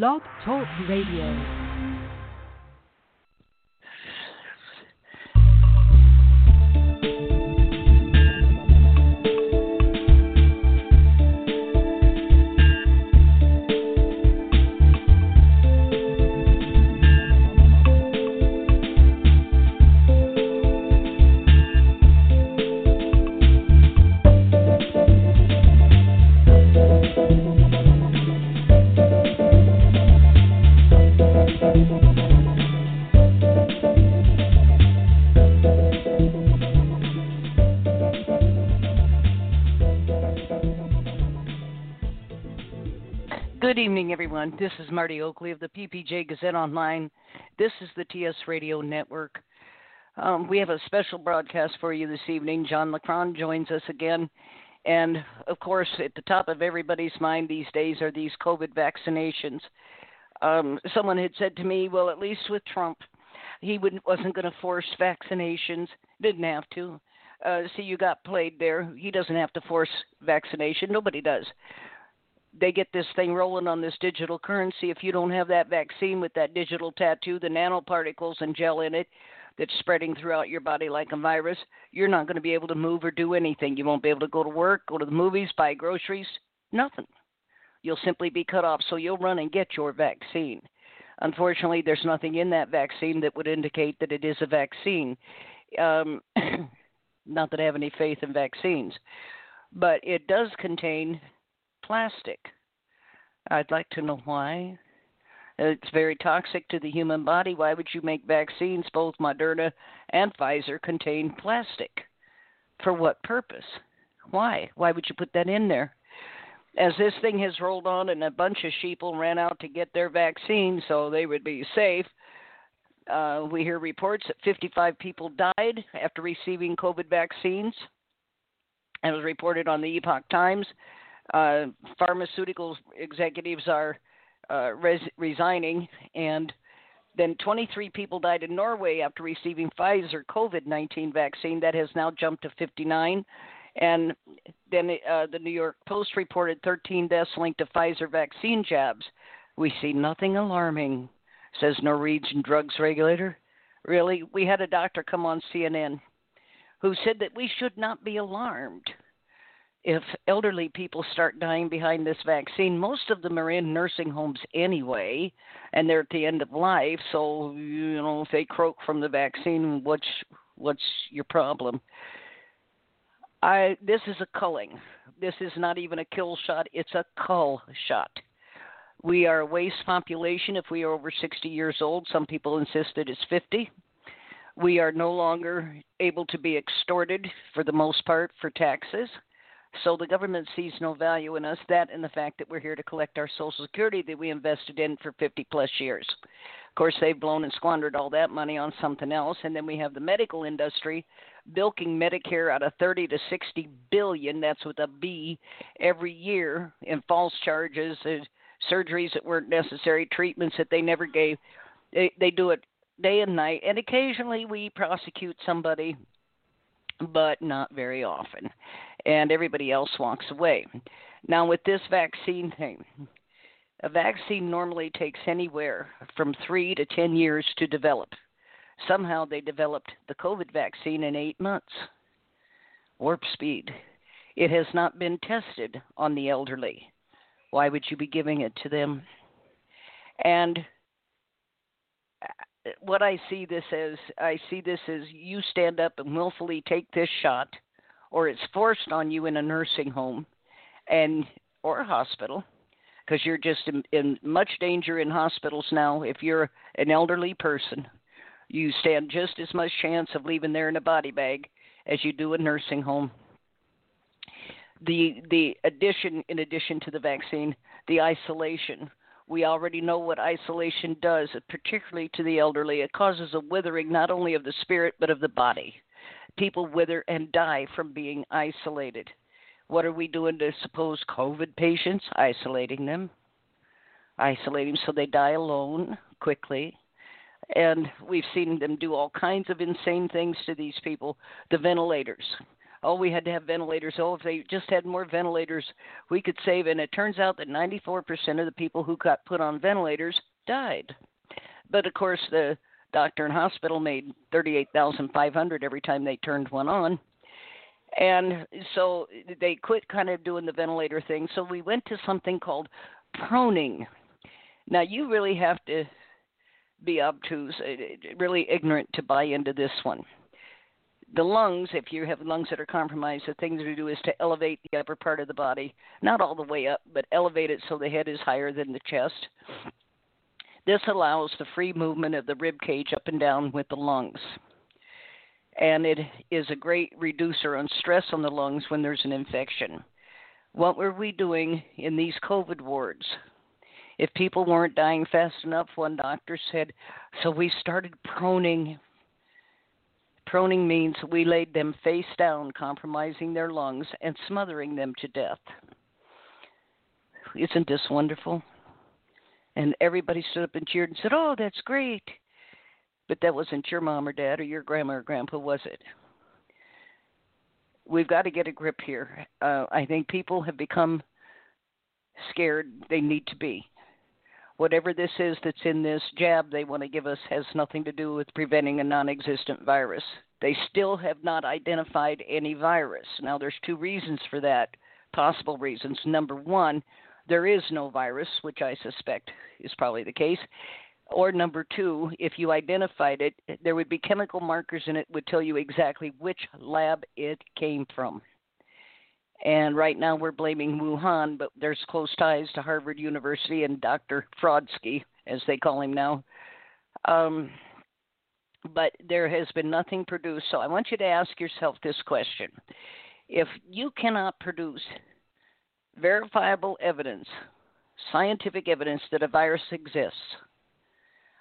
Blog Talk Radio. Good evening, everyone. This is Marty Oakley of the PPJ Gazette Online. This is the TS Radio Network. We have a special broadcast for you this evening. John Leckrone joins us again. And, of course, at the top of everybody's mind these days are these COVID vaccinations. Someone had said to me, well, at least with Trump, he wasn't going to force vaccinations. Didn't have to. See, you got played there. He doesn't have to force vaccination. Nobody does. They get this thing rolling on this digital currency. If you don't have that vaccine with that digital tattoo, the nanoparticles and gel in it that's spreading throughout your body like a virus, you're not going to be able to move or do anything. You won't be able to go to work, go to the movies, buy groceries, nothing. You'll simply be cut off, so you'll run and get your vaccine. Unfortunately, there's nothing in that vaccine that would indicate that it is a vaccine. Not that I have any faith in vaccines, but it does contain plastic. I'd like to know why. It's very toxic to the human body. Why would you make vaccines, both Moderna and Pfizer, contain plastic? For what purpose? Why? Why would you put that in there? As this thing has rolled on and a bunch of sheeple ran out to get their vaccine so they would be safe, we hear reports that 55 people died after receiving COVID vaccines. It was reported on the Epoch Times. Pharmaceutical executives are resigning, and then 23 people died in Norway after receiving Pfizer COVID-19 vaccine. That has now jumped to 59, and then the New York Post reported 13 deaths linked to Pfizer vaccine jabs. We see nothing alarming, says Norwegian drugs regulator. Really? We had a doctor come on CNN who said that we should not be alarmed if elderly people start dying behind this vaccine. Most of them are in nursing homes anyway, and they're at the end of life. So, you know, if they croak from the vaccine, what's your problem? This is a culling. This is not even a kill shot. It's a cull shot. We are a waste population if we are over 60 years old. Some people insist that it's 50. We are no longer able to be extorted, for the most part, for taxes. So the government sees no value in us, that and the fact that we're here to collect our Social Security that we invested in for 50-plus years. Of course, they've blown and squandered all that money on something else. And then we have the medical industry bilking Medicare out of $30 to $60 billion, that's with a B, every year in false charges, surgeries that weren't necessary, treatments that they never gave. They do it day and night, and occasionally we prosecute somebody, but not very often. And everybody else walks away. Now, with this vaccine thing, a vaccine normally takes anywhere from 3 to 10 years to develop. Somehow they developed the COVID vaccine in 8 months. Warp speed. It has not been tested on the elderly. Why would you be giving it to them? And what I see this as you stand up and willfully take this shot, or it's forced on you in a nursing home or a hospital, because you're just in much danger in hospitals now. If you're an elderly person, you stand just as much chance of leaving there in a body bag as you do a nursing home. In addition to the vaccine, the isolation. We already know what isolation does, particularly to the elderly. It causes a withering not only of the spirit but of the body. People wither and die from being isolated. What are we doing to supposed COVID patients? Isolating them. Isolating so they die alone quickly. And we've seen them do all kinds of insane things to these people. The ventilators. oh, we had to have ventilators. Oh, if they just had more ventilators, we could save. And it turns out that 94% of the people who got put on ventilators died. But, of course, the doctor and hospital made $38,500 every time they turned one on. And so they quit kind of doing the ventilator thing. So we went to something called proning. Now, you really have to be obtuse, really ignorant to buy into this one. The lungs, if you have lungs that are compromised, the thing to do is to elevate the upper part of the body, not all the way up, but elevate it so the head is higher than the chest. This allows the free movement of the rib cage up and down with the lungs. And it is a great reducer on stress on the lungs when there's an infection. What were we doing in these COVID wards? If people weren't dying fast enough, one doctor said, so we started proning. Proning means we laid them face down, compromising their lungs and smothering them to death. Isn't this wonderful? And everybody stood up and cheered and said, oh, that's great. But that wasn't your mom or dad or your grandma or grandpa, was it? We've got to get a grip here. I think people have become scared. They need to be. Whatever this is that's in this jab they want to give us has nothing to do with preventing a non-existent virus. They still have not identified any virus. Now, there's two reasons for that, possible reasons. Number one, there is no virus, which I suspect is probably the case. Or number two, if you identified it, there would be chemical markers in it that would tell you exactly which lab it came from. And right now we're blaming Wuhan, but there's close ties to Harvard University and Dr. Frodsky, as they call him now. But there has been nothing produced. So I want you to ask yourself this question. If you cannot produce verifiable evidence, scientific evidence that a virus exists,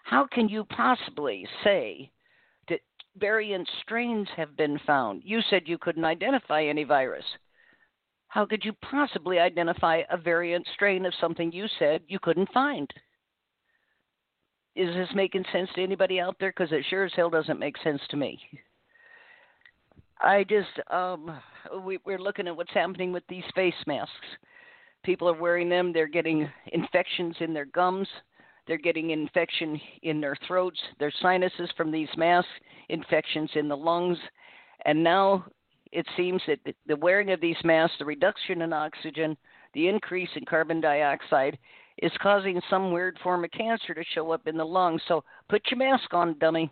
how can you possibly say that variant strains have been found? You said you couldn't identify any virus. How could you possibly identify a variant strain of something you said you couldn't find? Is this making sense to anybody out there? Because it sure as hell doesn't make sense to me. I just, we're looking at what's happening with these face masks. People are wearing them. They're getting infections in their gums. They're getting infection in their throats, their sinuses from these masks, infections in the lungs. And now it seems that the wearing of these masks, the reduction in oxygen, the increase in carbon dioxide is causing some weird form of cancer to show up in the lungs. So put your mask on, dummy.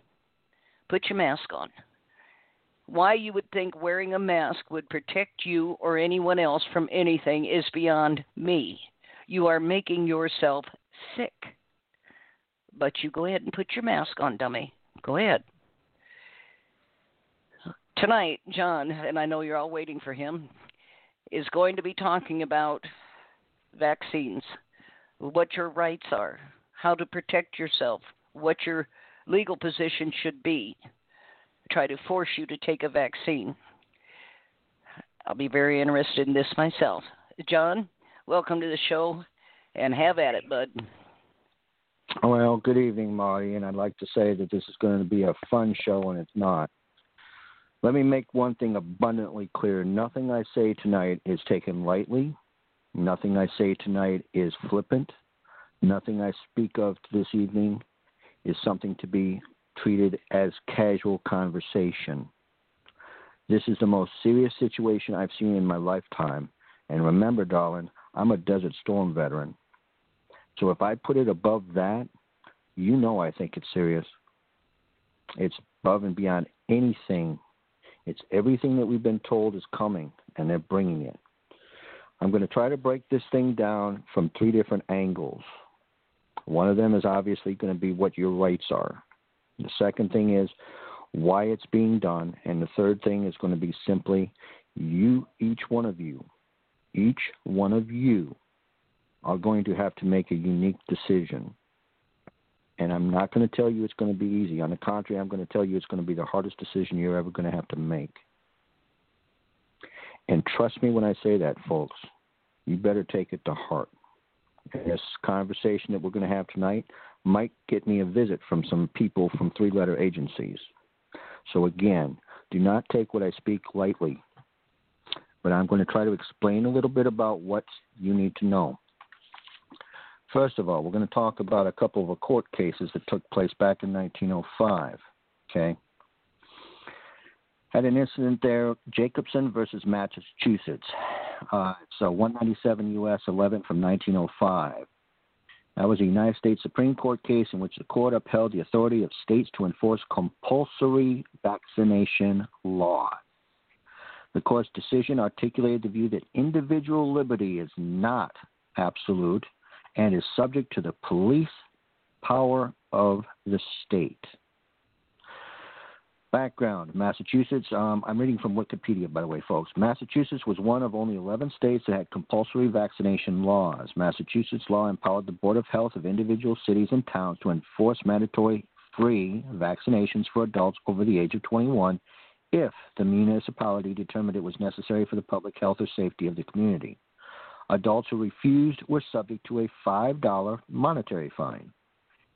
Put your mask on. Why you would think wearing a mask would protect you or anyone else from anything is beyond me. You are making yourself sick. But you go ahead and put your mask on, dummy. Go ahead. Tonight, John, and I know you're all waiting for him, is going to be talking about vaccines, what your rights are, how to protect yourself, what your legal position should be, try to force you to take a vaccine. I'll be very interested in this myself. John, welcome to the show, and have at it, bud. Well, good evening, Marty, and I'd like to say that this is going to be a fun show, and it's not. Let me make one thing abundantly clear. Nothing I say tonight is taken lightly. Nothing I say tonight is flippant. Nothing I speak of this evening is something to be treated as casual conversation. This is the most serious situation I've seen in my lifetime. And remember, darling, I'm a Desert Storm veteran. So if I put it above that, you know I think it's serious. It's above and beyond anything. It's everything that we've been told is coming, and they're bringing it. I'm going to try to break this thing down from three different angles. One of them is obviously going to be what your rights are. The second thing is why it's being done. And the third thing is going to be simply you, each one of you are going to have to make a unique decision. And I'm not going to tell you it's going to be easy. On the contrary, I'm going to tell you it's going to be the hardest decision you're ever going to have to make. And trust me when I say that, folks. You better take it to heart. This conversation that we're going to have tonight might get me a visit from some people from three-letter agencies. So again, do not take what I speak lightly. but I'm going to try to explain a little bit about what you need to know. First of all, we're going to talk about a couple of court cases that took place back in 1905, okay? Had an incident there, Jacobson versus Massachusetts. So 197 U.S. 11 from 1905. That was a United States Supreme Court case in which the court upheld the authority of states to enforce compulsory vaccination law. The court's decision articulated the view that individual liberty is not absolute and is subject to the police power of the state. Background, Massachusetts, I'm reading from Wikipedia, by the way, folks. Massachusetts was one of only 11 states that had compulsory vaccination laws. Massachusetts law empowered the Board of Health of individual cities and towns to enforce mandatory free vaccinations for adults over the age of 21 if the municipality determined it was necessary for the public health or safety of the community. Adults who refused were subject to a $5 monetary fine.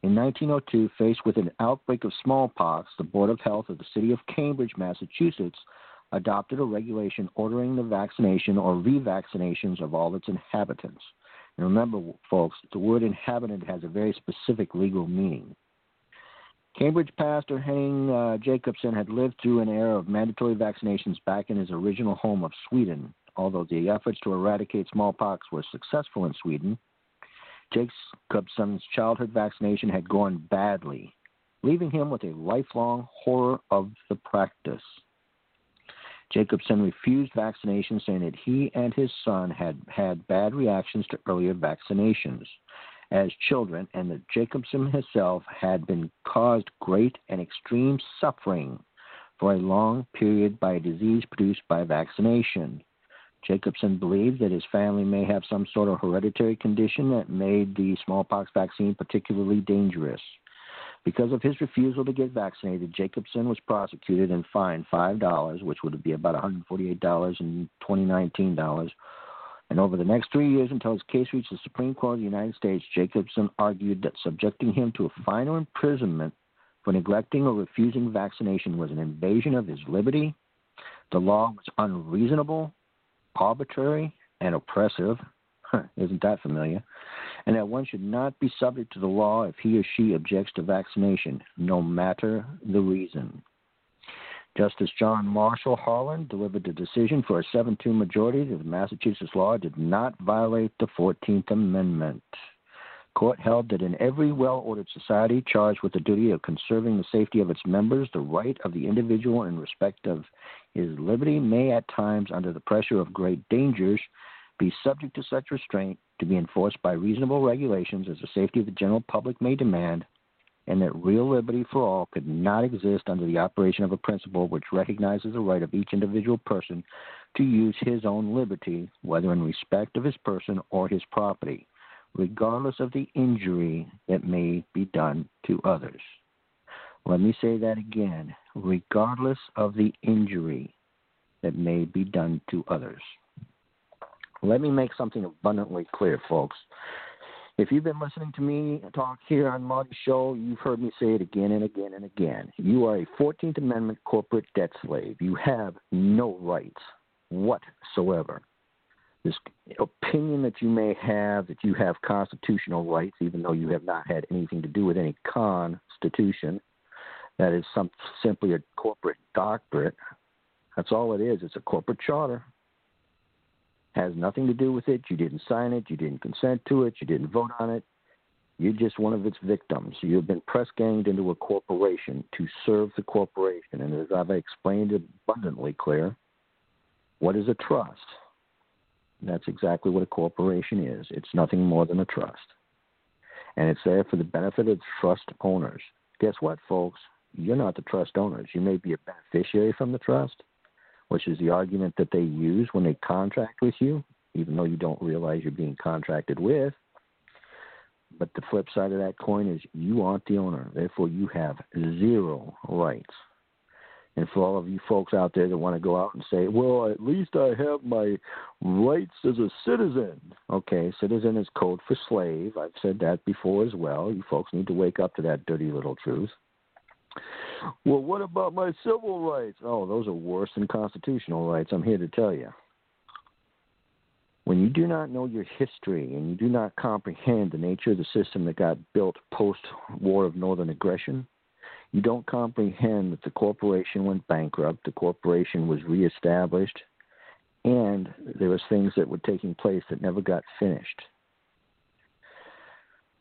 In 1902, faced with an outbreak of smallpox, the Board of Health of the city of Cambridge, Massachusetts, adopted a regulation ordering the vaccination or revaccinations of all its inhabitants. And remember, folks, the word inhabitant has a very specific legal meaning. Cambridge pastor Henning Jacobson had lived through an era of mandatory vaccinations back in his original home of Sweden. Although the efforts to eradicate smallpox were successful in Sweden, Jacobson's childhood vaccination had gone badly, leaving him with a lifelong horror of the practice. Jacobson refused vaccination, saying that he and his son had had bad reactions to earlier vaccinations as children, and that Jacobson himself had been caused great and extreme suffering for a long period by a disease produced by vaccination. Jacobson believed that his family may have some sort of hereditary condition that made the smallpox vaccine particularly dangerous. Because of his refusal to get vaccinated, Jacobson was prosecuted and fined $5, which would be about $148 in 2019 dollars. And over the next 3 years until his case reached the Supreme Court of the United States, Jacobson argued that subjecting him to a fine or imprisonment for neglecting or refusing vaccination was an invasion of his liberty. The law was unreasonable, arbitrary, and oppressive. Isn't that familiar? And that one should not be subject to the law if he or she objects to vaccination, no matter the reason. Justice John Marshall Harlan delivered the decision for a 7-2 majority that the Massachusetts law did not violate the 14th Amendment. Court held that in every well-ordered society charged with the duty of conserving the safety of its members, the right of the individual in respect of his liberty may at times, under the pressure of great dangers, be subject to such restraint to be enforced by reasonable regulations as the safety of the general public may demand, and that real liberty for all could not exist under the operation of a principle which recognizes the right of each individual person to use his own liberty, whether in respect of his person or his property, regardless of the injury that may be done to others. Let me say that again, regardless of the injury that may be done to others. Let me make something abundantly clear, folks. If you've been listening to me talk here on Marty's show, you've heard me say it again and again and again. You are a 14th Amendment corporate debt slave. You have no rights whatsoever. This opinion that you may have, that you have constitutional rights, even though you have not had anything to do with any constitution, that is simply a corporate doctorate. That's all it is. It's a corporate charter. Has nothing to do with it. You didn't sign it. You didn't consent to it. You didn't vote on it. You're just one of its victims. You've been press-ganged into a corporation to serve the corporation. And as I've explained abundantly clear, what is a trust? That's exactly what a corporation is. It's nothing more than a trust. And it's there for the benefit of trust owners. Guess what, folks? You're not the trust owners. You may be a beneficiary from the trust, which is the argument that they use when they contract with you, even though you don't realize you're being contracted with. But the flip side of that coin is you aren't the owner. Therefore, you have zero rights. And for all of you folks out there that want to go out and say, well, at least I have my rights as a citizen. Okay, citizen is code for slave. I've said that before as well. You folks need to wake up to that dirty little truth. Well, what about my civil rights? Oh, those are worse than constitutional rights, I'm here to tell you. When you do not know your history and you do not comprehend the nature of the system that got built post-war of northern aggression, you don't comprehend that the corporation went bankrupt, the corporation was reestablished, and there was things that were taking place that never got finished.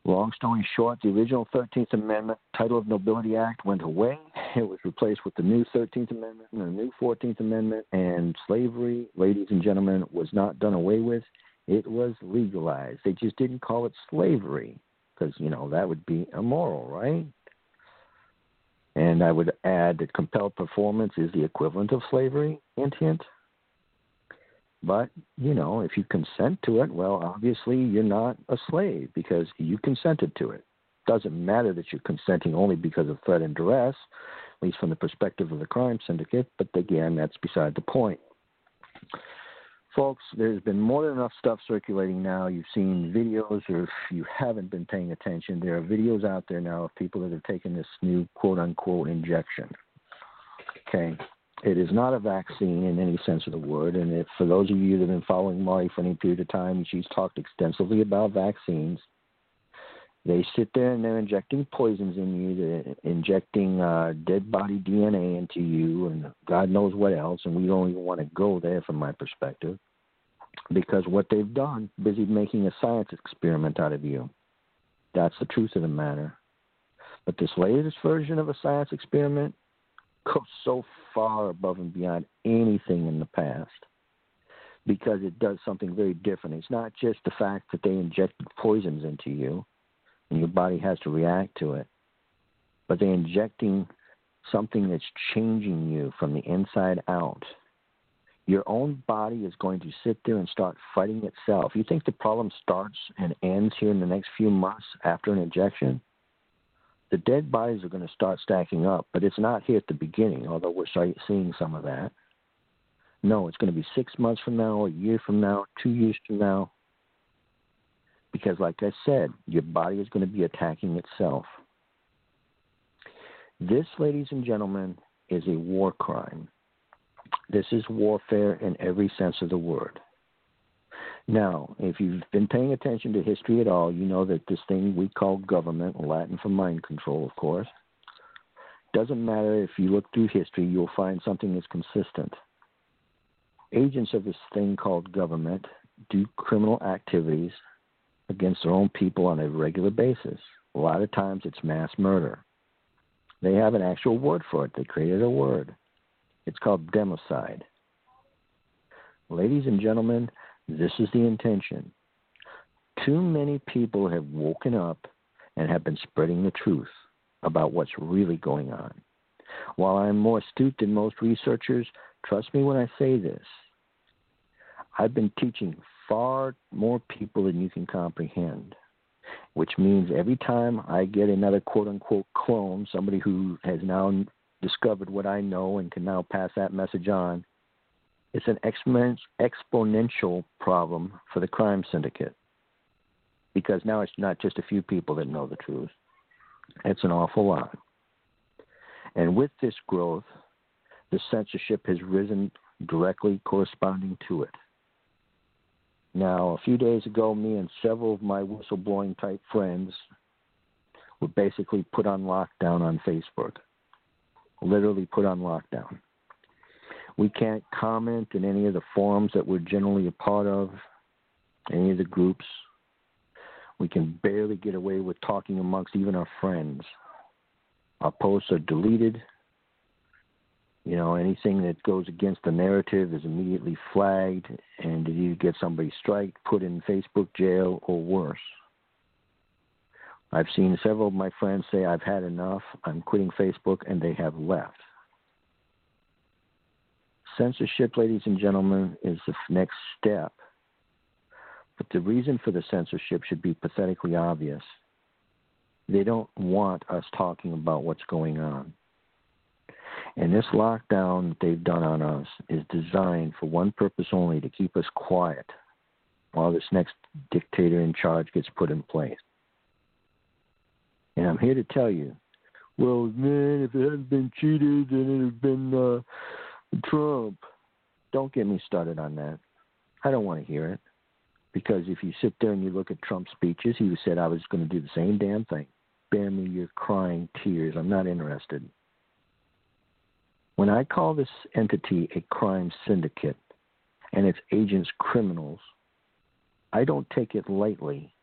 Long story short, the original 13th Amendment, Title of Nobility Act, went away. It was replaced with the new 13th Amendment and the new 14th Amendment, and slavery, ladies and gentlemen, was not done away with. It was legalized. They just didn't call it slavery because, you know, that would be immoral, right? And I would add that compelled performance is the equivalent of slavery, hint, hint. But, you know, if you consent to it, well, obviously you're not a slave because you consented to it. Doesn't matter that you're consenting only because of threat and duress, at least from the perspective of the crime syndicate. But again, that's beside the point. Folks, there's been more than enough stuff circulating now. You've seen videos, or if you haven't been paying attention, there are videos out there now of people that have taken this new quote-unquote injection. Okay. It is not a vaccine in any sense of the word, and if, for those of you that have been following Marty for any period of time, she's talked extensively about vaccines. They sit there and they're injecting poisons in you, they're injecting dead body DNA into you, and God knows what else, and we don't even want to go there from my perspective, because what they've done, busy making a science experiment out of you. That's the truth of the matter. But this latest version of a science experiment goes so far above and beyond anything in the past because it does something very different. It's not just the fact that they injected poisons into you and your body has to react to it, but they're injecting something that's changing you from the inside out. Your own body is going to sit there and start fighting itself. You think the problem starts and ends here in the next few months after an injection? The dead bodies are going to start stacking up, but it's not here at the beginning, although we're seeing some of that. No, it's going to be 6 months from now, a year from now, 2 years from now, because like I said, your body is going to be attacking itself. This, ladies and gentlemen, is a war crime. This is warfare in every sense of the word. Now, if you've been paying attention to history at all, you know that this thing we call government, Latin for mind control, of course, doesn't matter. If you look through history, you'll find something that's consistent. Agents of this thing called government do criminal activities against their own people on a regular basis. A lot of times it's mass murder. They have an actual word for it. They created a word. It's called democide. Ladies and gentlemen, this is the intention. Too many people have woken up and have been spreading the truth about what's really going on. While I'm more astute than most researchers, trust me when I say this, I've been teaching far more people than you can comprehend, which means every time I get another quote-unquote clone, somebody who has now discovered what I know and can now pass that message on, it's an exponential problem for the crime syndicate, because now it's not just a few people that know the truth. It's an awful lot. And with this growth, the censorship has risen directly corresponding to it. Now, a few days ago, me and several of my whistleblowing type friends were basically put on lockdown on Facebook, literally put on lockdown. We can't comment in any of the forums that we're generally a part of, any of the groups. We can barely get away with talking amongst even our friends. Our posts are deleted. You know, anything that goes against the narrative is immediately flagged, and you get somebody striked, put in Facebook jail, or worse. I've seen several of my friends say, I've had enough, I'm quitting Facebook, and they have left. Censorship, ladies and gentlemen, is the next step. But the reason for the censorship should be pathetically obvious. They don't want us talking about what's going on. And this lockdown that they've done on us is designed for one purpose only, to keep us quiet while this next dictator in charge gets put in place. And I'm here to tell you, well, man, if it hadn't been cheated, then it would have been Trump. Don't get me started on that. I don't want to hear it. Because if you sit there and you look at Trump's speeches, he said, I was going to do the same damn thing. Bear me your crying tears. I'm not interested. When I call this entity a crime syndicate and its agents criminals, I don't take it lightly.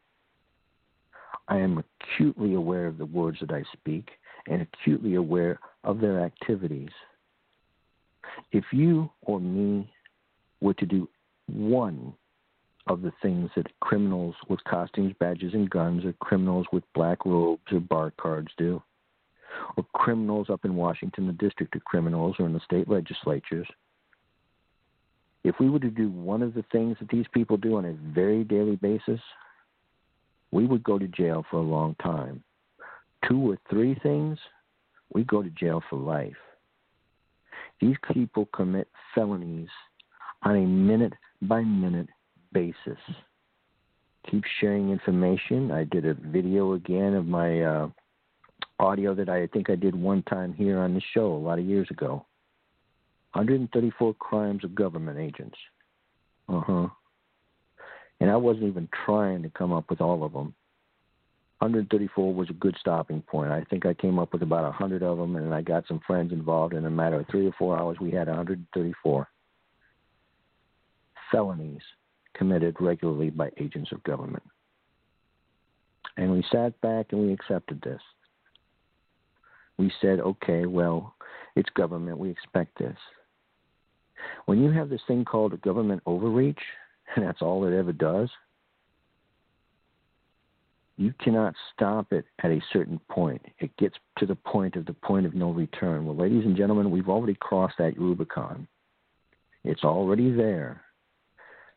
I am acutely aware of the words that I speak and acutely aware of their activities. If you or me were to do one of the things that criminals with costumes, badges, and guns, or criminals with black robes or bar cards do, or criminals up in Washington, the district of criminals, or in the state legislatures, if we were to do one of the things that these people do on a very daily basis, we would go to jail for a long time. Two or three things, we go to jail for life. These people commit felonies on a minute-by-minute basis. Keep sharing information. I did a video again of my audio that I think I did one time here on the show a lot of years ago. 134 crimes of government agents. And I wasn't even trying to come up with all of them. 134 was a good stopping point. I think I came up with about 100 of them, and I got some friends involved. In a matter of 3 or 4 hours, we had 134 felonies committed regularly by agents of government. And we sat back and we accepted this. We said, okay, well, it's government. We expect this. When you have this thing called a government overreach, and that's all it ever does, you cannot stop it at a certain point. It gets to the point of no return. Well, ladies and gentlemen, we've already crossed that Rubicon. It's already there.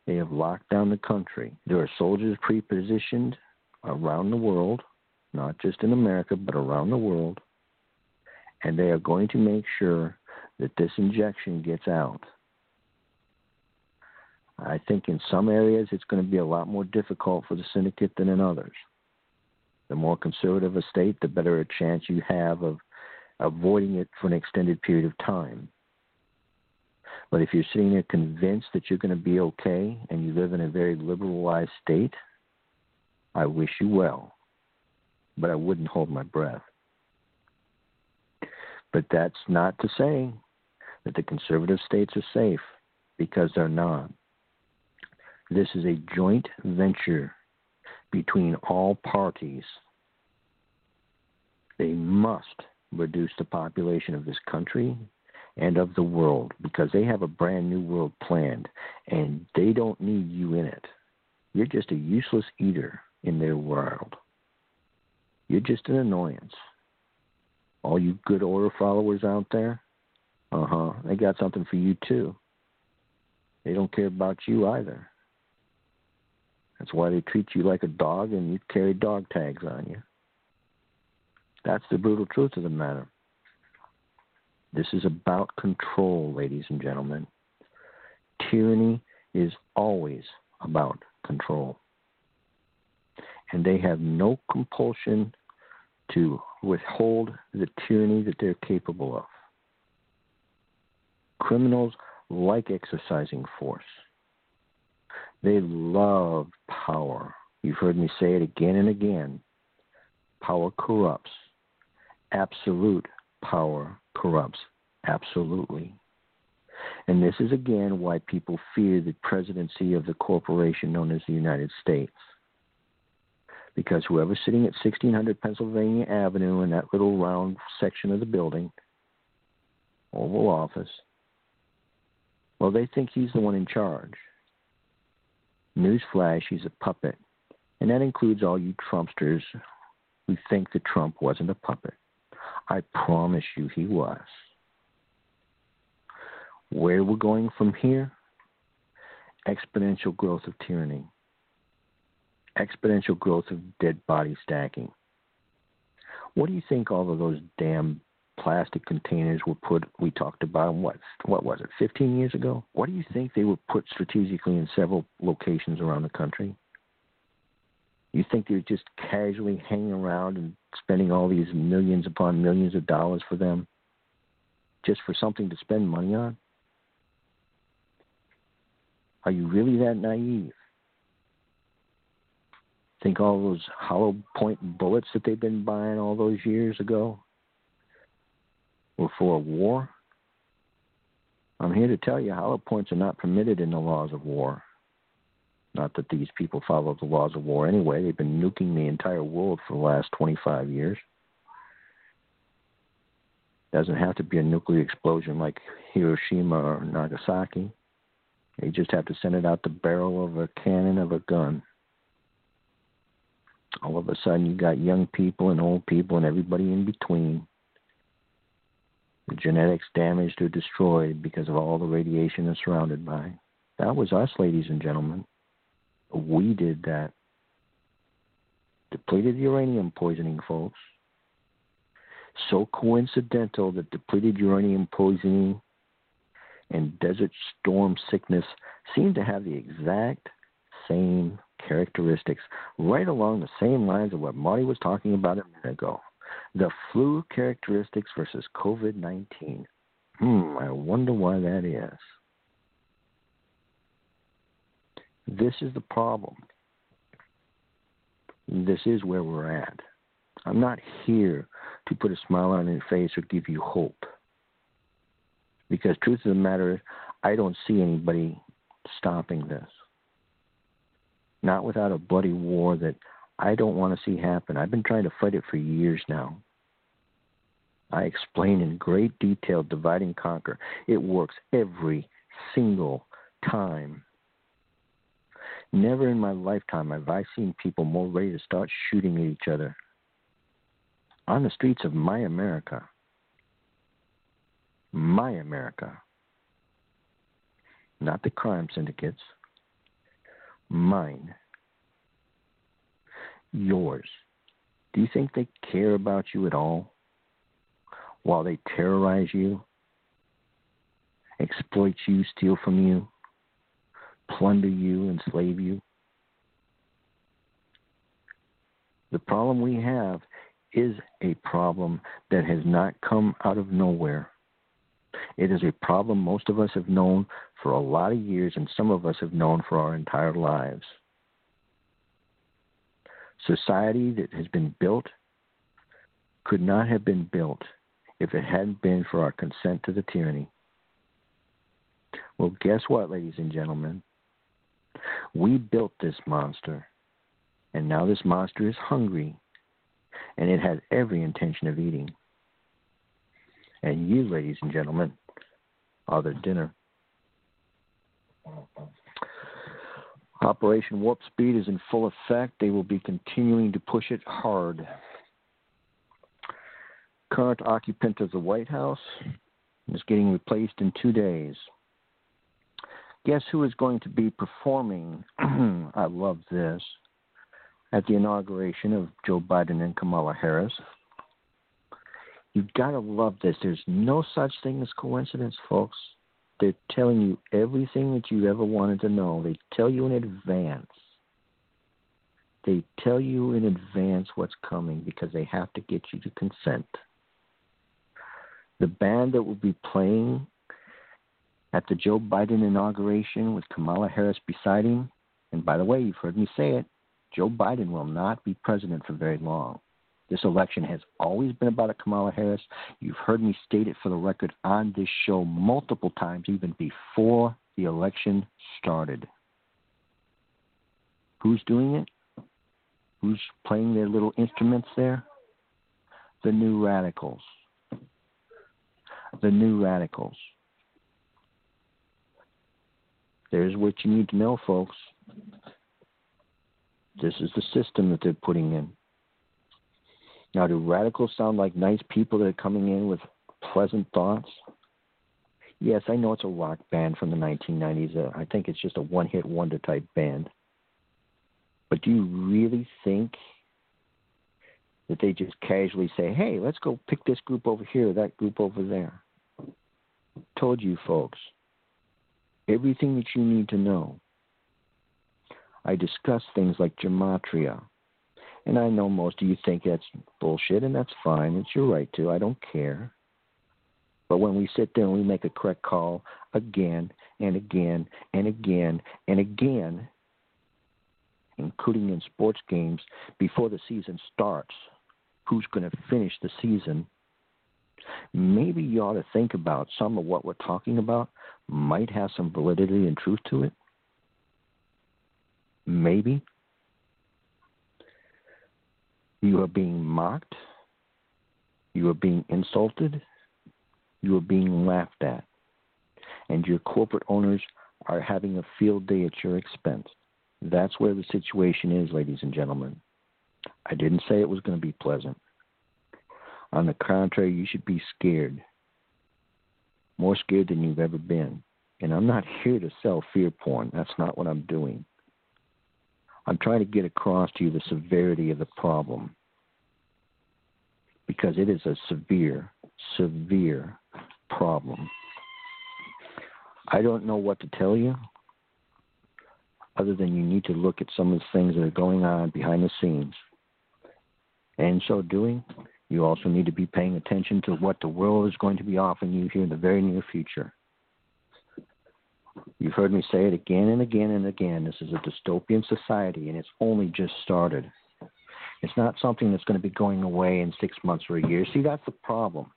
They have locked down the country. There are soldiers prepositioned around the world, not just in America, but around the world. And they are going to make sure that this injection gets out. I think in some areas it's going to be a lot more difficult for the syndicate than in others. The more conservative a state, the better a chance you have of avoiding it for an extended period of time. But if you're sitting there convinced that you're going to be okay and you live in a very liberalized state, I wish you well, but I wouldn't hold my breath. But that's not to say that the conservative states are safe, because they're not. This is a joint venture between all parties. They must reduce the population of this country and of the world, because they have a brand new world planned, and they don't need you in it. You're just a useless eater in their world. You're just an annoyance. All you good order followers out there, they got something for you too. They don't care about you either. That's why they treat you like a dog and you carry dog tags on you. That's the brutal truth of the matter. This is about control, ladies and gentlemen. Tyranny is always about control. And they have no compulsion to withhold the tyranny that they're capable of. Criminals like exercising force. They love power. You've heard me say it again and again. Power corrupts. Absolute power corrupts. Absolutely. And this is again why people fear the presidency of the corporation known as the United States. Because whoever's sitting at 1600 Pennsylvania Avenue in that little round section of the building, Oval Office, well, they think he's the one in charge. Newsflash, he's a puppet. And that includes all you Trumpsters who think that Trump wasn't a puppet. I promise you he was. Where we're going from here? Exponential growth of tyranny. Exponential growth of dead body stacking. What do you think all of those damn plastic containers were put, we talked about, what was it, 15 years ago? What do you think they were put strategically in several locations around the country? You think they were just casually hanging around and spending all these millions upon millions of dollars for them just for something to spend money on? Are you really that naive? Think all those hollow point bullets that they've been buying all those years ago were for a war? I'm here to tell you hollow points are not permitted in the laws of war. Not that these people follow the laws of war anyway. They've been nuking the entire world for the last 25 years. Doesn't have to be a nuclear explosion like Hiroshima or Nagasaki. They just have to send it out the barrel of a cannon of a gun. All of a sudden, you got young people and old people and everybody in between. The genetics damaged or destroyed because of all the radiation they're surrounded by. That was us, ladies and gentlemen. We did that. Depleted uranium poisoning, folks. So coincidental that depleted uranium poisoning and desert storm sickness seem to have the exact same characteristics, right along the same lines of what Marty was talking about a minute ago. The flu characteristics versus COVID-19. I wonder why that is. This is the problem. This is where we're at. I'm not here to put a smile on your face or give you hope. Because truth of the matter is, I don't see anybody stopping this. Not without a bloody war that I don't want to see happen. I've been trying to fight it for years now. I explain in great detail divide and conquer. It works every single time. Never in my lifetime have I seen people more ready to start shooting at each other on the streets of my America. My America. Not the crime syndicates. Mine. Yours. Do you think they care about you at all? While they terrorize you, exploit you, steal from you, plunder you, enslave you? The problem we have is a problem that has not come out of nowhere. It is a problem most of us have known for a lot of years, and some of us have known for our entire lives. Society that has been built could not have been built if it hadn't been for our consent to the tyranny. Well, guess what, ladies and gentlemen? We built this monster, and now this monster is hungry, and it has every intention of eating. And you, ladies and gentlemen, are their dinner. Operation Warp Speed is in full effect. They will be continuing to push it hard. Current occupant of the White House is getting replaced in 2 days. Guess who is going to be performing, I love this, at the inauguration of Joe Biden and Kamala Harris? You've got to love this. There's no such thing as coincidence, folks. They're telling you everything that you ever wanted to know. They tell you in advance. They tell you in advance what's coming because they have to get you to consent. The band that will be playing at the Joe Biden inauguration with Kamala Harris beside him, and by the way, you've heard me say it, Joe Biden will not be president for very long. This election has always been about a Kamala Harris. You've heard me state it for the record on this show multiple times, even before the election started. Who's doing it? Who's playing their little instruments there? The New Radicals. The New Radicals. There's what you need to know, folks. This is the system that they're putting in. Now, do radicals sound like nice people that are coming in with pleasant thoughts? Yes, I know it's a rock band from the 1990s. I think it's just a one-hit wonder type band. But do you really think that they just casually say, hey, let's go pick this group over here, that group over there? Told you, folks, everything that you need to know. I discuss things like gematria. And I know most of you think that's bullshit, and that's fine. It's your right to. I don't care. But when we sit there and we make a correct call again and again and again and again, including in sports games, before the season starts, who's going to finish the season, maybe you ought to think about some of what we're talking about might have some validity and truth to it. Maybe. You are being mocked. You are being insulted. You are being laughed at. And your corporate owners are having a field day at your expense. That's where the situation is, ladies and gentlemen. I didn't say it was going to be pleasant. On the contrary, you should be scared. More scared than you've ever been. And I'm not here to sell fear porn. That's not what I'm doing. I'm trying to get across to you the severity of the problem. Because it is a severe, severe problem. I don't know what to tell you, other than you need to look at some of the things that are going on behind the scenes. And in so doing, you also need to be paying attention to what the world is going to be offering you here in the very near future. You've heard me say it again and again and again. This is a dystopian society, and it's only just started. It's not something that's going to be going away in 6 months or a year. See, that's the problem.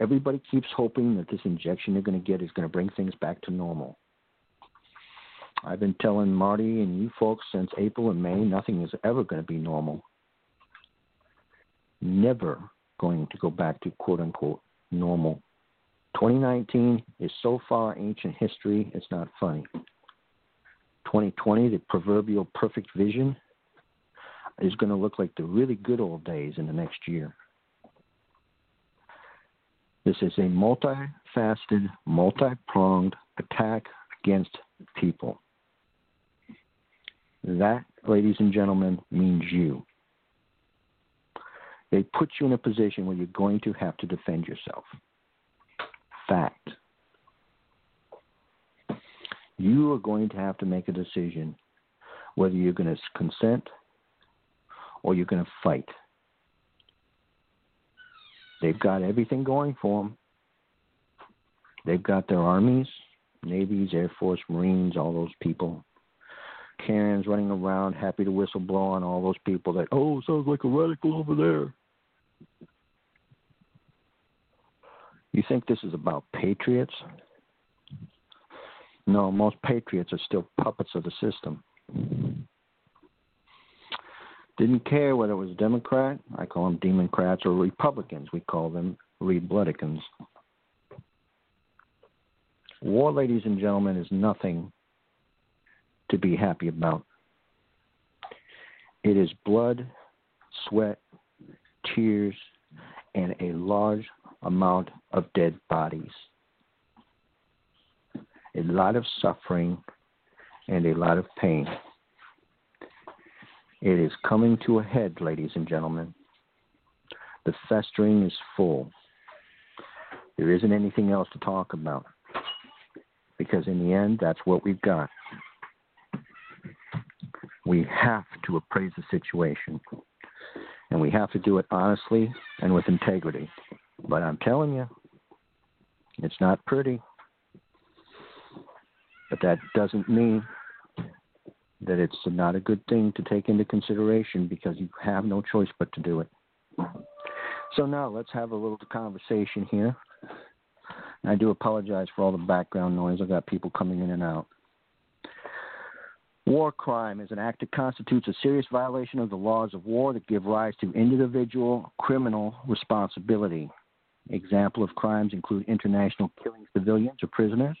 Everybody keeps hoping that this injection they're going to get is going to bring things back to normal. I've been telling Marty and you folks since April and May, nothing is ever going to be normal. Never going to go back to quote-unquote normal. 2019 is so far ancient history, it's not funny. 2020, the proverbial perfect vision, is going to look like the really good old days in the next year. This is a multifaceted, multi-pronged attack against people. That, ladies and gentlemen, means you. They put you in a position where you're going to have to defend yourself. Fact. You are going to have to make a decision whether you're going to consent or you're going to fight. They've got everything going for them. They've got their armies, navies, Air Force, Marines, all those people. Karens running around happy to whistleblow on all those people that, oh, sounds like a radical over there. You think this is about patriots? No, most patriots are still puppets of the system. Didn't care whether it was Democrat, I call them Democrats, or Republicans, we call them Rebloodicans. War, ladies and gentlemen, is nothing to be happy about. It is blood, sweat, tears, and a large amount of dead bodies. A lot of suffering and a lot of pain. It is coming to a head, ladies and gentlemen. The festering is full. There isn't anything else to talk about. Because in the end, that's what we've got. We have to appraise the situation. And we have to do it honestly and with integrity. But I'm telling you, it's not pretty. But that doesn't mean that it's not a good thing to take into consideration, because you have no choice but to do it. So now let's have a little conversation here. I do apologize for all the background noise. I've got people coming in and out. War crime is an act that constitutes a serious violation of the laws of war that give rise to individual criminal responsibility. Example of crimes include international killing civilians or prisoners,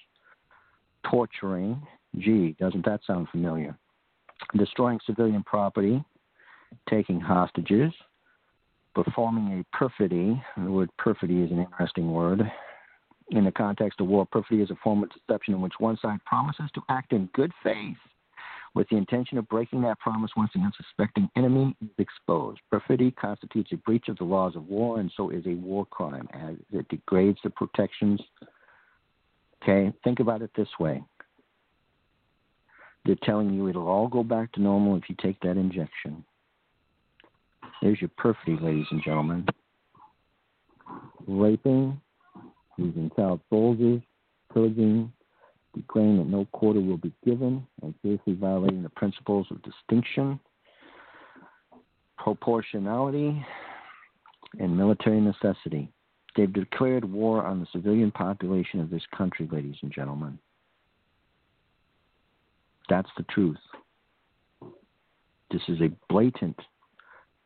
torturing, gee, doesn't that sound familiar? Destroying civilian property, taking hostages, performing a perfidy. The word perfidy is an interesting word. In the context of war, perfidy is a form of deception in which one side promises to act in good faith with the intention of breaking that promise once an unsuspecting enemy is exposed. Perfidy constitutes a breach of the laws of war and so is a war crime, as it degrades the protections. Okay, think about it this way. They're telling you it'll all go back to normal if you take that injection. There's your perfidy, ladies and gentlemen. Raping, using child soldiers, pillaging, declaring that no quarter will be given and seriously violating the principles of distinction, proportionality, and military necessity. They've declared war on the civilian population of this country, ladies and gentlemen. That's the truth. This is a blatant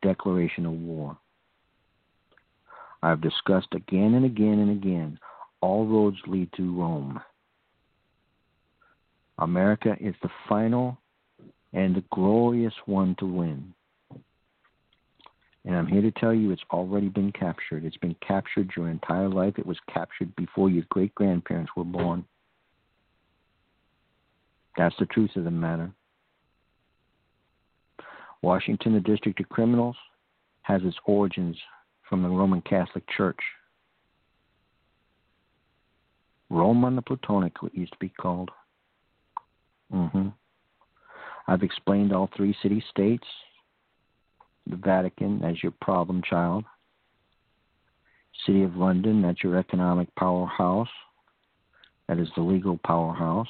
declaration of war. I've discussed again and again and again, all roads lead to Rome. America is the final and the glorious one to win. And I'm here to tell you it's already been captured. It's been captured your entire life. It was captured before your great-grandparents were born. That's the truth of the matter. Washington, the District of Criminals, has its origins from the Roman Catholic Church. Rome on the Platonic, it used to be called. I've explained all three city-states. The Vatican, as your problem child. City of London, that's your economic powerhouse. That is the legal powerhouse.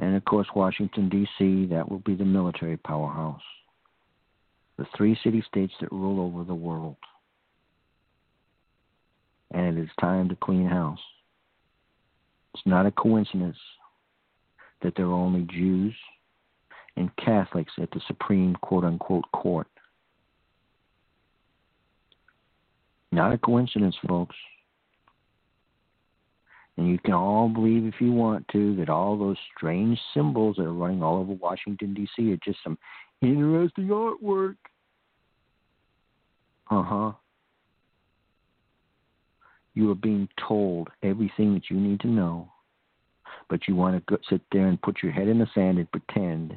And, of course, Washington, D.C., that will be the military powerhouse. The three city-states that rule over the world. And it is time to clean house. It's not a coincidence that there are only Jews and Catholics at the Supreme quote-unquote court. Not a coincidence, folks. And you can all believe, if you want to, that all those strange symbols that are running all over Washington, D.C. are just some interesting artwork. You are being told everything that you need to know, but you want to go sit there and put your head in the sand and pretend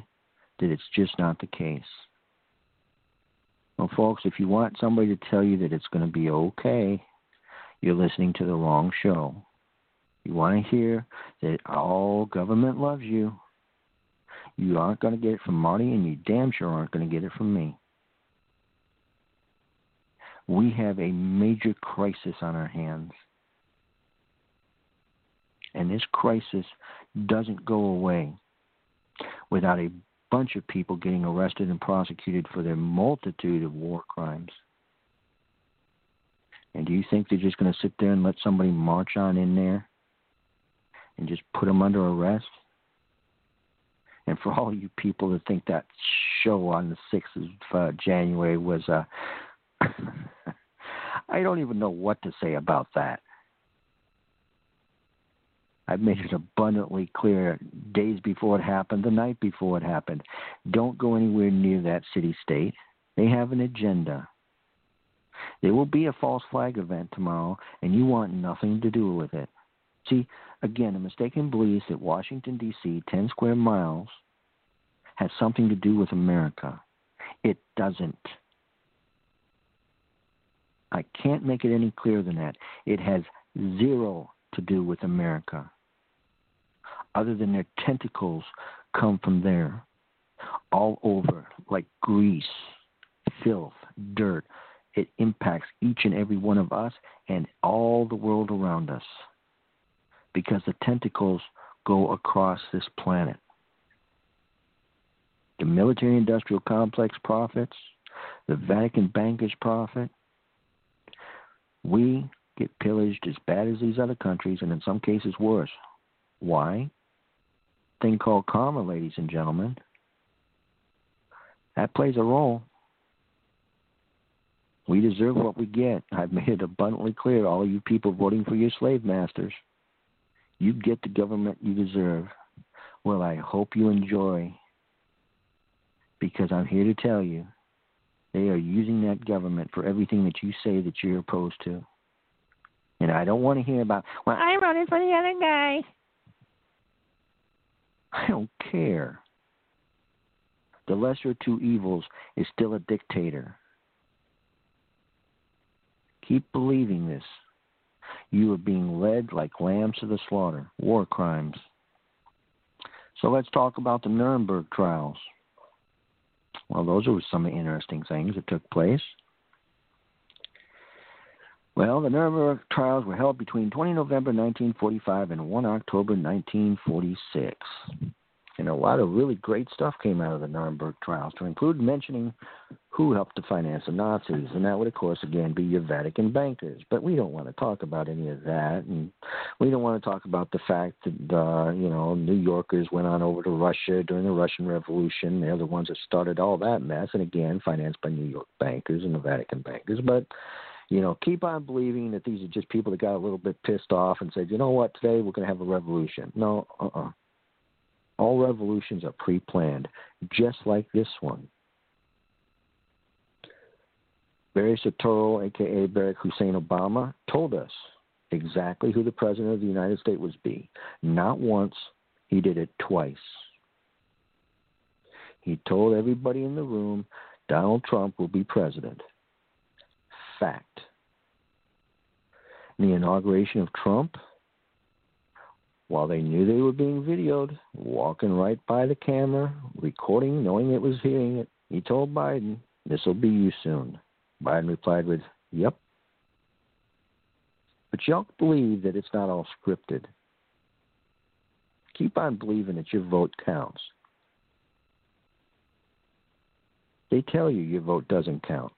that it's just not the case. Well, folks, if you want somebody to tell you that it's going to be okay, you're listening to the wrong show. You want to hear that all government loves you. You aren't going to get it from Marty, and you damn sure aren't going to get it from me. We have a major crisis on our hands. And this crisis doesn't go away without a bunch of people getting arrested and prosecuted for their multitude of war crimes. And do you think they're just going to sit there and let somebody march on in there and just put them under arrest? And for all you people that think that show on the 6th of January was a... I don't even know what to say about that. I've made it abundantly clear days before it happened, the night before it happened. Don't go anywhere near that city-state. They have an agenda. There will be a false flag event tomorrow, and you want nothing to do with it. See, again, a mistaken belief that Washington, D.C., 10 square miles, has something to do with America. It doesn't. I can't make it any clearer than that. It has zero to do with America, other than their tentacles come from there, all over, like grease, filth, dirt. It impacts each and every one of us and all the world around us, because the tentacles go across this planet. The military-industrial complex profits, the Vatican bankers profit. We get pillaged as bad as these other countries, and in some cases worse. Why? Thing called karma, ladies and gentlemen. That plays a role. We deserve what we get. I've made it abundantly clear to all you people voting for your slave masters. You get the government you deserve. Well, I hope you enjoy, because I'm here to tell you, they are using that government for everything that you say that you're opposed to. And I don't want to hear about, well, I'm running for the other guy. I don't care. The lesser of two evils is still a dictator. Keep believing this. You are being led like lambs to the slaughter. War crimes. So let's talk about the Nuremberg trials. Well, those are some interesting things that took place. Well, the Nuremberg trials were held between 20 November 1945 and 1 October 1946. And a lot of really great stuff came out of the Nuremberg trials, to include mentioning who helped to finance the Nazis. And that would, of course, again, be your Vatican bankers. But we don't want to talk about any of that. And we don't want to talk about the fact that, New Yorkers went on over to Russia during the Russian Revolution. They're the ones that started all that mess. And again, financed by New York bankers and the Vatican bankers. But, keep on believing that these are just people that got a little bit pissed off and said, you know what, today we're going to have a revolution. No, all revolutions are pre-planned, just like this one. Barry Satoro, a.k.a. Barack Hussein Obama, told us exactly who the president of the United States would be. Not once, he did it twice. He told everybody in the room, Donald Trump will be president. Fact. In the inauguration of Trump, while they knew they were being videoed, walking right by the camera, recording, knowing it was hearing it, he told Biden, this will be you soon. Biden replied with, yep. But y'all believe that it's not all scripted. Keep on believing that your vote counts. They tell you your vote doesn't count.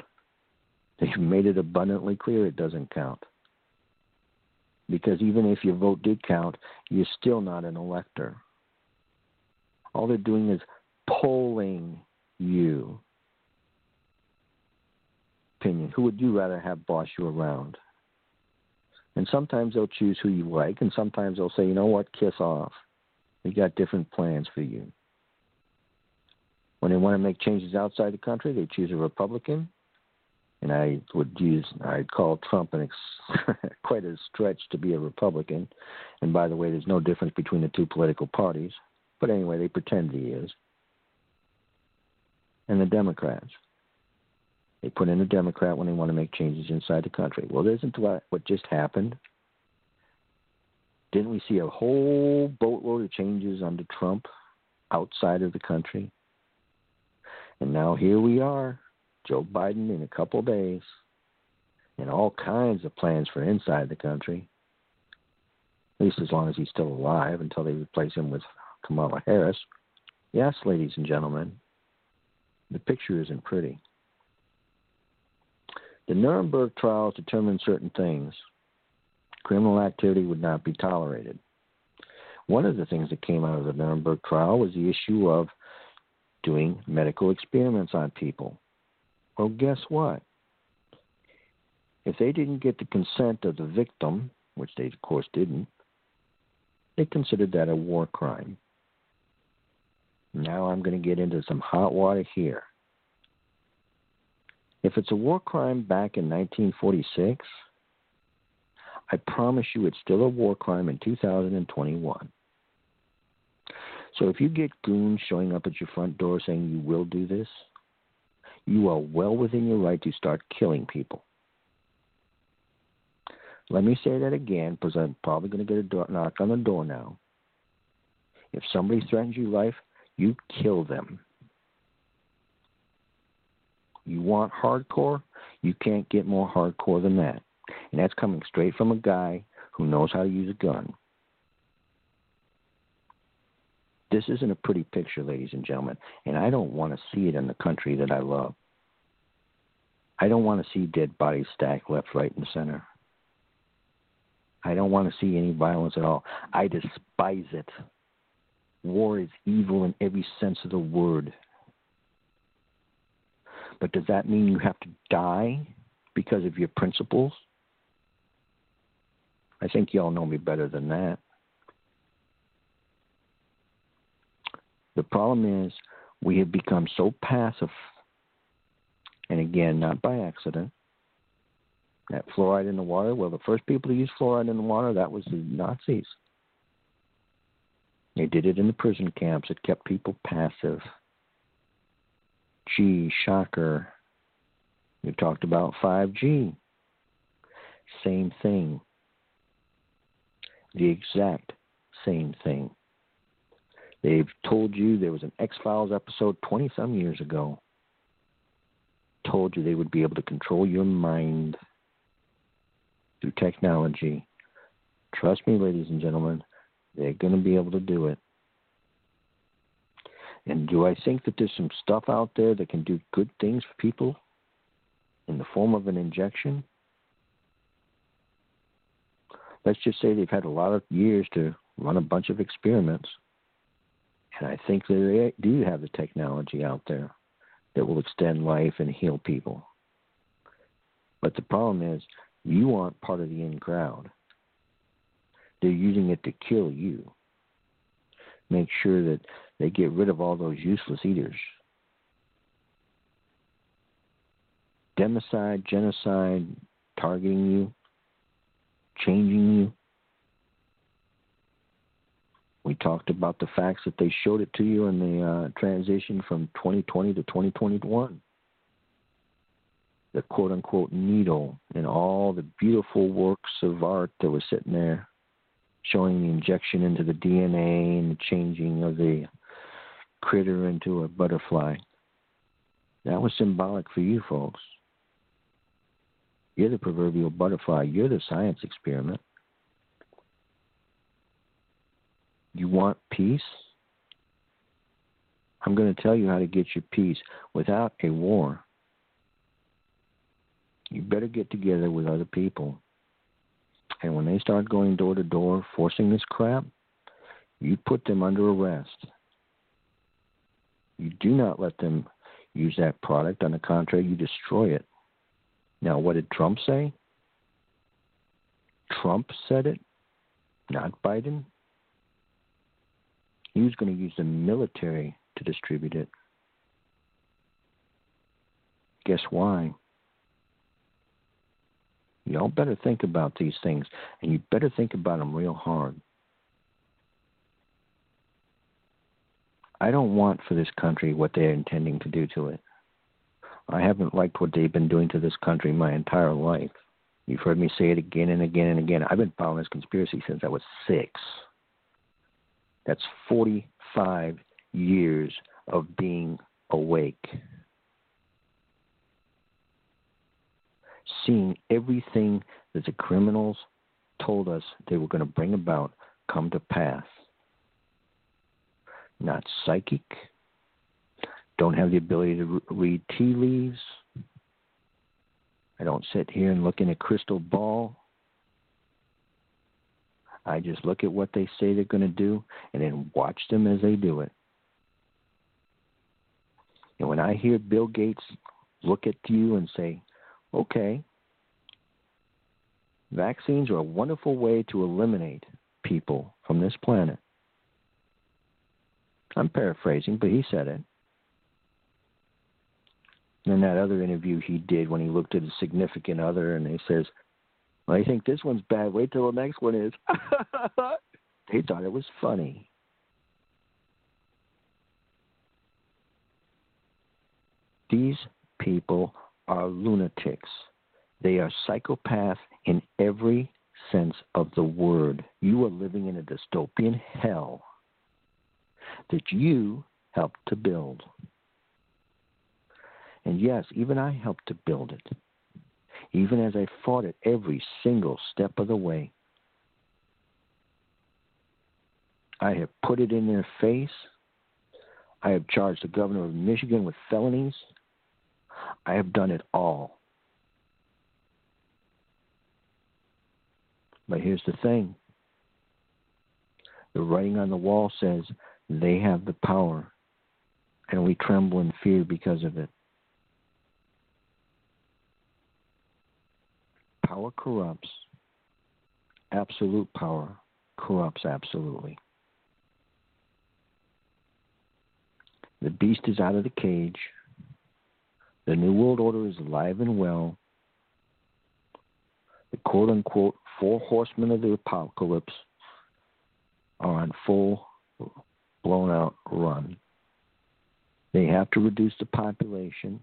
They've made it abundantly clear it doesn't count. Because even if your vote did count, you're still not an elector. All they're doing is polling you. Opinion. Who would you rather have boss you around? And sometimes they'll choose who you like, and sometimes they'll say, you know what, kiss off. We got different plans for you. When they want to make changes outside the country, they choose a Republican. And I'd call Trump quite a stretch to be a Republican. And by the way, there's no difference between the two political parties. But anyway, they pretend he is. And the Democrats. They put in a Democrat when they want to make changes inside the country. Well, isn't what just happened? Didn't we see a whole boatload of changes under Trump outside of the country? And now here we are. Joe Biden in a couple days, and all kinds of plans for inside the country, at least as long as he's still alive until they replace him with Kamala Harris. Yes, ladies and gentlemen, the picture isn't pretty. The Nuremberg trials determined certain things. Criminal activity would not be tolerated. One of the things that came out of the Nuremberg trial was the issue of doing medical experiments on people. Well, guess what? If they didn't get the consent of the victim, which they, of course, didn't, they considered that a war crime. Now I'm going to get into some hot water here. If it's a war crime back in 1946, I promise you it's still a war crime in 2021. So if you get goons showing up at your front door saying you will do this, you are well within your right to start killing people. Let me say that again, because I'm probably going to get a knock on the door now. If somebody threatens your life, you kill them. You want hardcore? You can't get more hardcore than that. And that's coming straight from a guy who knows how to use a gun. This isn't a pretty picture, ladies and gentlemen, and I don't want to see it in the country that I love. I don't want to see dead bodies stacked left, right, and center. I don't want to see any violence at all. I despise it. War is evil in every sense of the word. But does that mean you have to die because of your principles? I think y'all know me better than that. The problem is we have become so passive, and again, not by accident. That fluoride in the water, well, the first people to use fluoride in the water, that was the Nazis. They did it in the prison camps. It kept people passive. Gee, shocker. We talked about 5G. Same thing. The exact same thing. They've told you there was an X-Files episode 20-some years ago. Told you they would be able to control your mind. through technology. Trust me, ladies and gentlemen, they're going to be able to do it. And do I think that there's some stuff out there that can do good things for people in the form of an injection? Let's just say they've had a lot of years to run a bunch of experiments. And I think that they do have the technology out there that will extend life and heal people. But the problem is you aren't part of the in crowd. They're using it to kill you. Make sure that they get rid of all those useless eaters. Democide, genocide, targeting you, changing you. We talked about the facts that they showed it to you in the transition from 2020 to 2021. The quote-unquote needle and all the beautiful works of art that was sitting there showing the injection into the DNA and the changing of the critter into a butterfly. That was symbolic for you folks. You're the proverbial butterfly. You're the science experiment. You want peace? I'm going to tell you how to get your peace without a war. You better get together with other people. And when they start going door to door, forcing this crap, you put them under arrest. You do not let them use that product. On the contrary, you destroy it. Now, what did Trump say? Trump said it, not Biden. He was going to use the military to distribute it. Guess why? Y'all better think about these things, and you better think about them real hard. I don't want for this country what they're intending to do to it. I haven't liked what they've been doing to this country my entire life. You've heard me say it again and again and again. I've been following this conspiracy since I was 6. That's 45 years of being awake. Seeing everything that the criminals told us they were going to bring about come to pass. Not psychic. Don't have the ability to read tea leaves. I don't sit here and look in a crystal ball. I just look at what they say they're going to do and then watch them as they do it. And when I hear Bill Gates look at you and say, okay, vaccines are a wonderful way to eliminate people from this planet. I'm paraphrasing, but he said it. In that other interview he did when he looked at his significant other and he says, well, I think this one's bad. Wait till the next one is. They thought it was funny. These people are lunatics. They are psychopaths in every sense of the word. You are living in a dystopian hell that you helped to build. And yes, even I helped to build it, even as I fought it every single step of the way. I have put it in their face. I have charged the governor of Michigan with felonies. I have done it all. But here's the thing. The writing on the wall says they have the power, and we tremble in fear because of it. Power corrupts. Absolute power corrupts absolutely. The beast is out of the cage. The New World Order is alive and well. The quote-unquote 4 horsemen of the apocalypse are on full blown-out run. They have to reduce the population.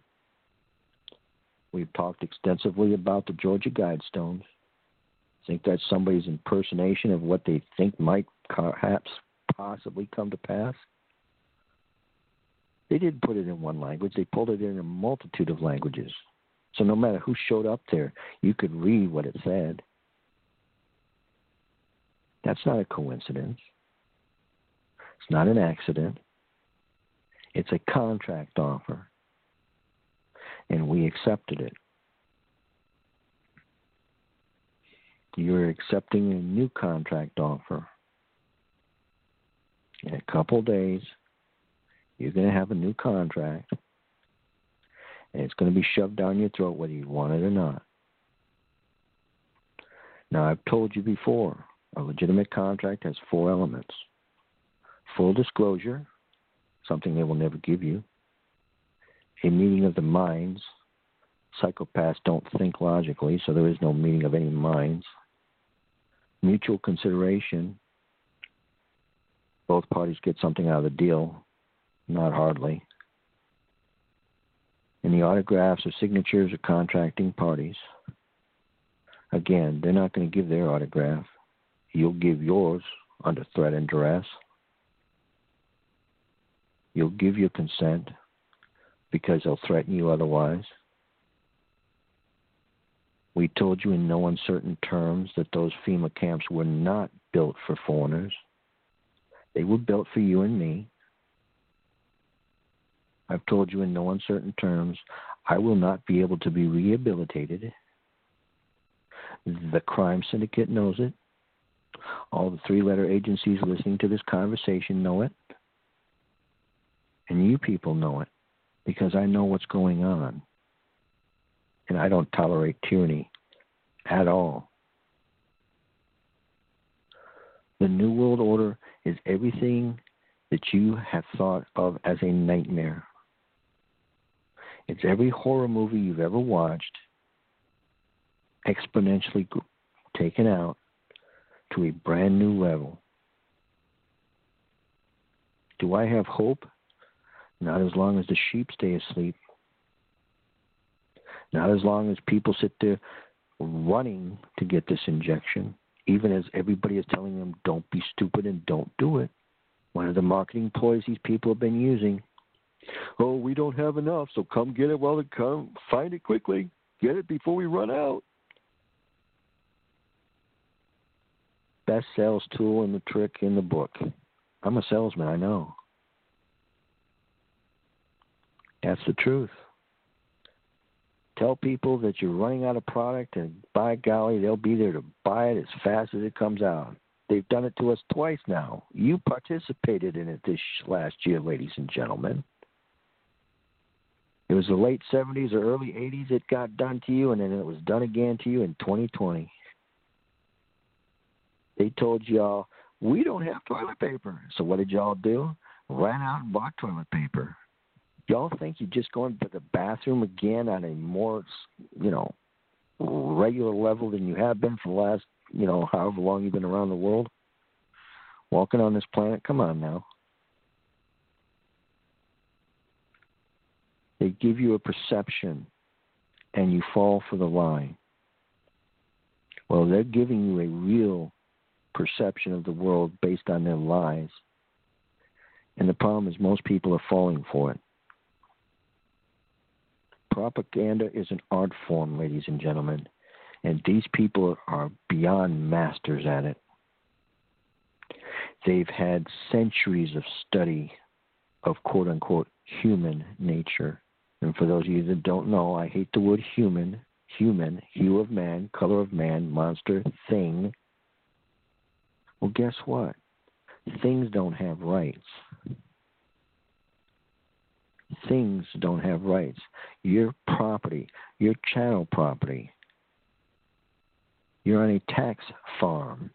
We've talked extensively about the Georgia Guidestones. I think that's somebody's impersonation of what they think might perhaps possibly come to pass. They didn't put it in one language. They pulled it in a multitude of languages. So no matter who showed up there, you could read what it said. That's not a coincidence. It's not an accident. It's a contract offer, and we accepted it. You're accepting a new contract offer. In a couple days, you're going to have a new contract, and it's going to be shoved down your throat whether you want it or not. Now, I've told you before, a legitimate contract has four elements. Full disclosure, something they will never give you. A meeting of the minds. Psychopaths don't think logically, so there is no meeting of any minds. Mutual consideration. Both parties get something out of the deal. Not hardly. And the autographs or signatures of contracting parties. Again, they're not going to give their autograph. You'll give yours under threat and duress. You'll give your consent because they'll threaten you otherwise. We told you in no uncertain terms that those FEMA camps were not built for foreigners. They were built for you and me. I've told you in no uncertain terms, I will not be able to be rehabilitated. The crime syndicate knows it. All the three-letter agencies listening to this conversation know it. And you people know it, because I know what's going on. And I don't tolerate tyranny at all. The New World Order is everything that you have thought of as a nightmare. It's every horror movie you've ever watched, exponentially taken out to a brand new level. Do I have hope? Not as long as the sheep stay asleep. Not as long as people sit there running to get this injection, even as everybody is telling them, don't be stupid and don't do it. One of the marketing ploys these people have been using. Oh, we don't have enough, so come get it while it comes. Find it quickly. Get it before we run out. Best sales tool and the trick in the book. I'm a salesman, I know. That's the truth. Tell people that you're running out of product, and by golly, they'll be there to buy it as fast as it comes out. They've done it to us twice now. You participated in it this last year, ladies and gentlemen. It was the late 70s or early 80s it got done to you, and then it was done again to you in 2020. They told y'all, we don't have toilet paper. So what did y'all do? Ran out and bought toilet paper. Y'all think you're just going to the bathroom again on a more, regular level than you have been for the last, however long you've been around the world? Walking on this planet? Come on now. They give you a perception, and you fall for the lie. Well, they're giving you a real perception of the world based on their lies. And the problem is most people are falling for it. Propaganda is an art form, ladies and gentlemen, and these people are beyond masters at it. They've had centuries of study of quote-unquote human nature. And for those of you that don't know, I hate the word human, hue of man, color of man, monster, thing. Well, guess what? Things don't have rights. Things don't have rights. Your property, your channel property. You're on a tax farm.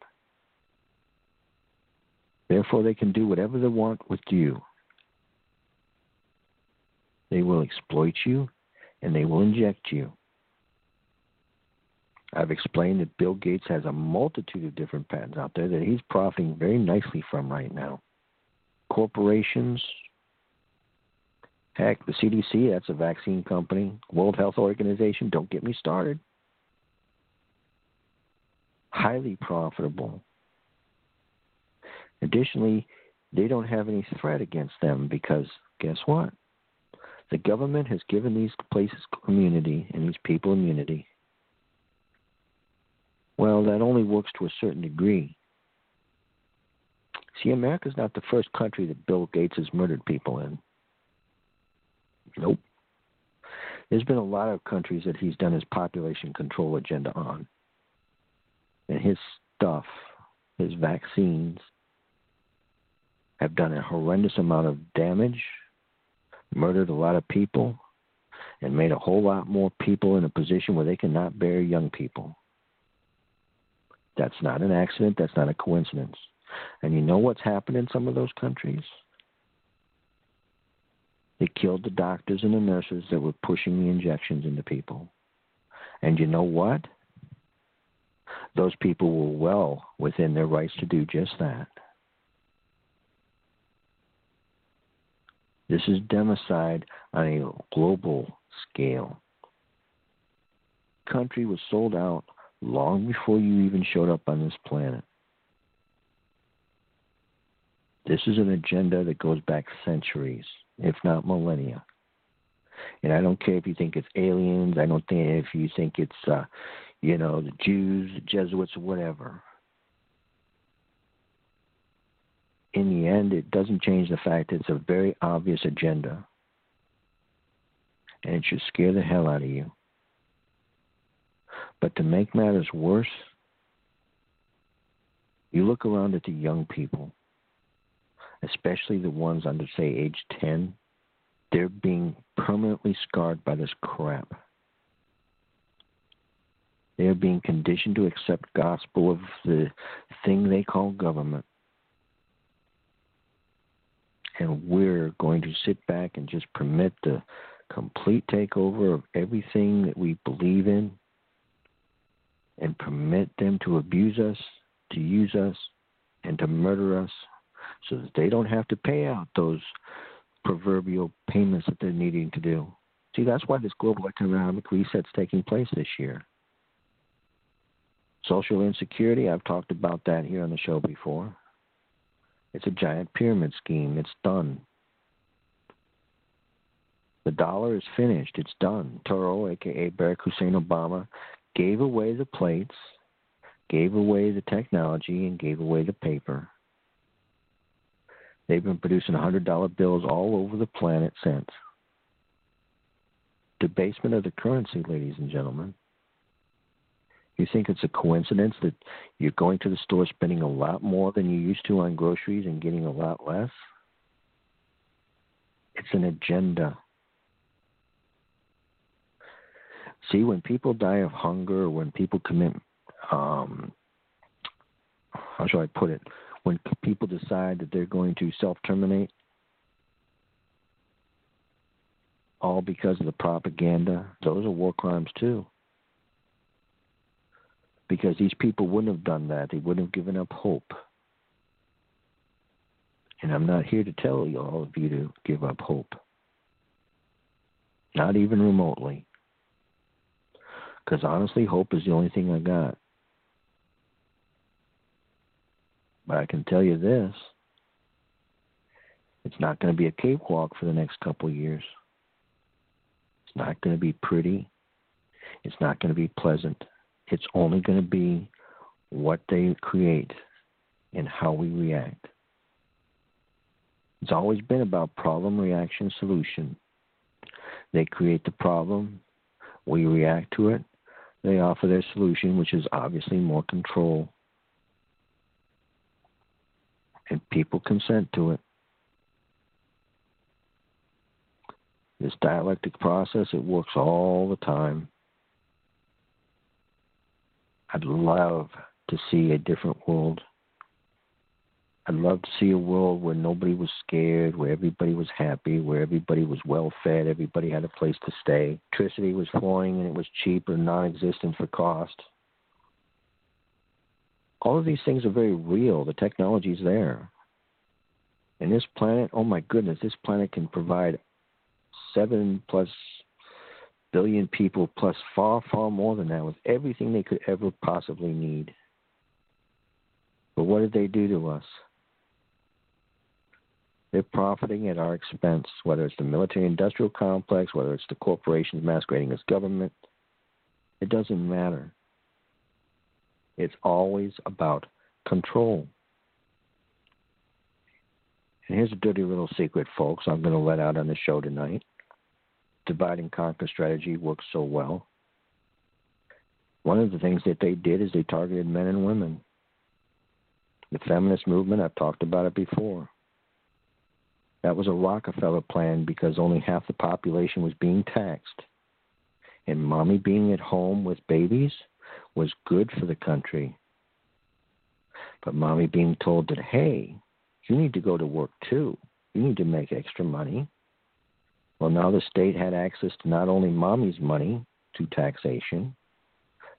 Therefore, they can do whatever they want with you. They will exploit you, and they will inject you. I've explained that Bill Gates has a multitude of different patents out there that he's profiting very nicely from right now. Corporations. Heck, the CDC, that's a vaccine company. World Health Organization, don't get me started. Highly profitable. Additionally, they don't have any threat against them because, guess what? The government has given these places immunity and these people immunity. Well, that only works to a certain degree. See, America's not the first country that Bill Gates has murdered people in. Nope. There's been a lot of countries that he's done his population control agenda on. And his stuff, his vaccines, have done a horrendous amount of damage, murdered a lot of people, and made a whole lot more people in a position where they cannot bear young people. That's not an accident. That's not a coincidence. And you know what's happened in some of those countries? They killed the doctors and the nurses that were pushing the injections into people. And you know what? Those people were well within their rights to do just that. This is democide on a global scale. The country was sold out long before you even showed up on this planet. This is an agenda that goes back centuries, if not millennia. And I don't care if you think it's aliens. I don't care if you think it's, the Jews, the Jesuits, whatever. In the end, it doesn't change the fact it's a very obvious agenda. And it should scare the hell out of you. But to make matters worse, you look around at the young people, especially the ones under, say, age 10. They're being permanently scarred by this crap. They're being conditioned to accept gospel of the thing they call government. And we're going to sit back and just permit the complete takeover of everything that we believe in and permit them to abuse us, to use us, and to murder us so that they don't have to pay out those proverbial payments that they're needing to do. See, that's why this global economic reset's taking place this year. Social insecurity, I've talked about that here on the show before. It's a giant pyramid scheme. It's done. The dollar is finished. It's done. Turo, a.k.a. Barack Hussein Obama, gave away the plates, gave away the technology, and gave away the paper. They've been producing $100 bills all over the planet since. Debasement of the currency, ladies and gentlemen. You think it's a coincidence that you're going to the store spending a lot more than you used to on groceries and getting a lot less? It's an agenda. See, when people die of hunger, when people commit, how shall I put it? When people decide that they're going to self-terminate, all because of the propaganda, those are war crimes too. Because these people wouldn't have done that. They wouldn't have given up hope. And I'm not here to tell you all of you to give up hope. Not even remotely. Because honestly, hope is the only thing I got. But I can tell you this. It's not going to be a cakewalk for the next couple of years. It's not going to be pretty. It's not going to be pleasant. It's only going to be what they create and how we react. It's always been about problem, reaction, solution. They create the problem. We react to it. They offer their solution, which is obviously more control. And people consent to it. This dialectic process, it works all the time. I'd love to see a different world. I'd love to see a world where nobody was scared, where everybody was happy, where everybody was well-fed, everybody had a place to stay. Electricity was flowing and it was cheap or non-existent for cost. All of these things are very real. The technology's there. And this planet, oh my goodness, this planet can provide 7+ billion people, plus far, far more than that, with everything they could ever possibly need. But what did they do to us? They're profiting at our expense, whether it's the military-industrial complex, whether it's the corporations masquerading as government. It doesn't matter. It's always about control. And here's a dirty little secret, folks, I'm going to let out on the show tonight. Divide and conquer strategy works so well. One of the things that they did is they targeted men and women. The feminist movement, I've talked about it before. That was a Rockefeller plan because only half the population was being taxed. And mommy being at home with babies was good for the country. But mommy being told that, hey, you need to go to work too. You need to make extra money. Well, now the state had access to not only mommy's money to taxation,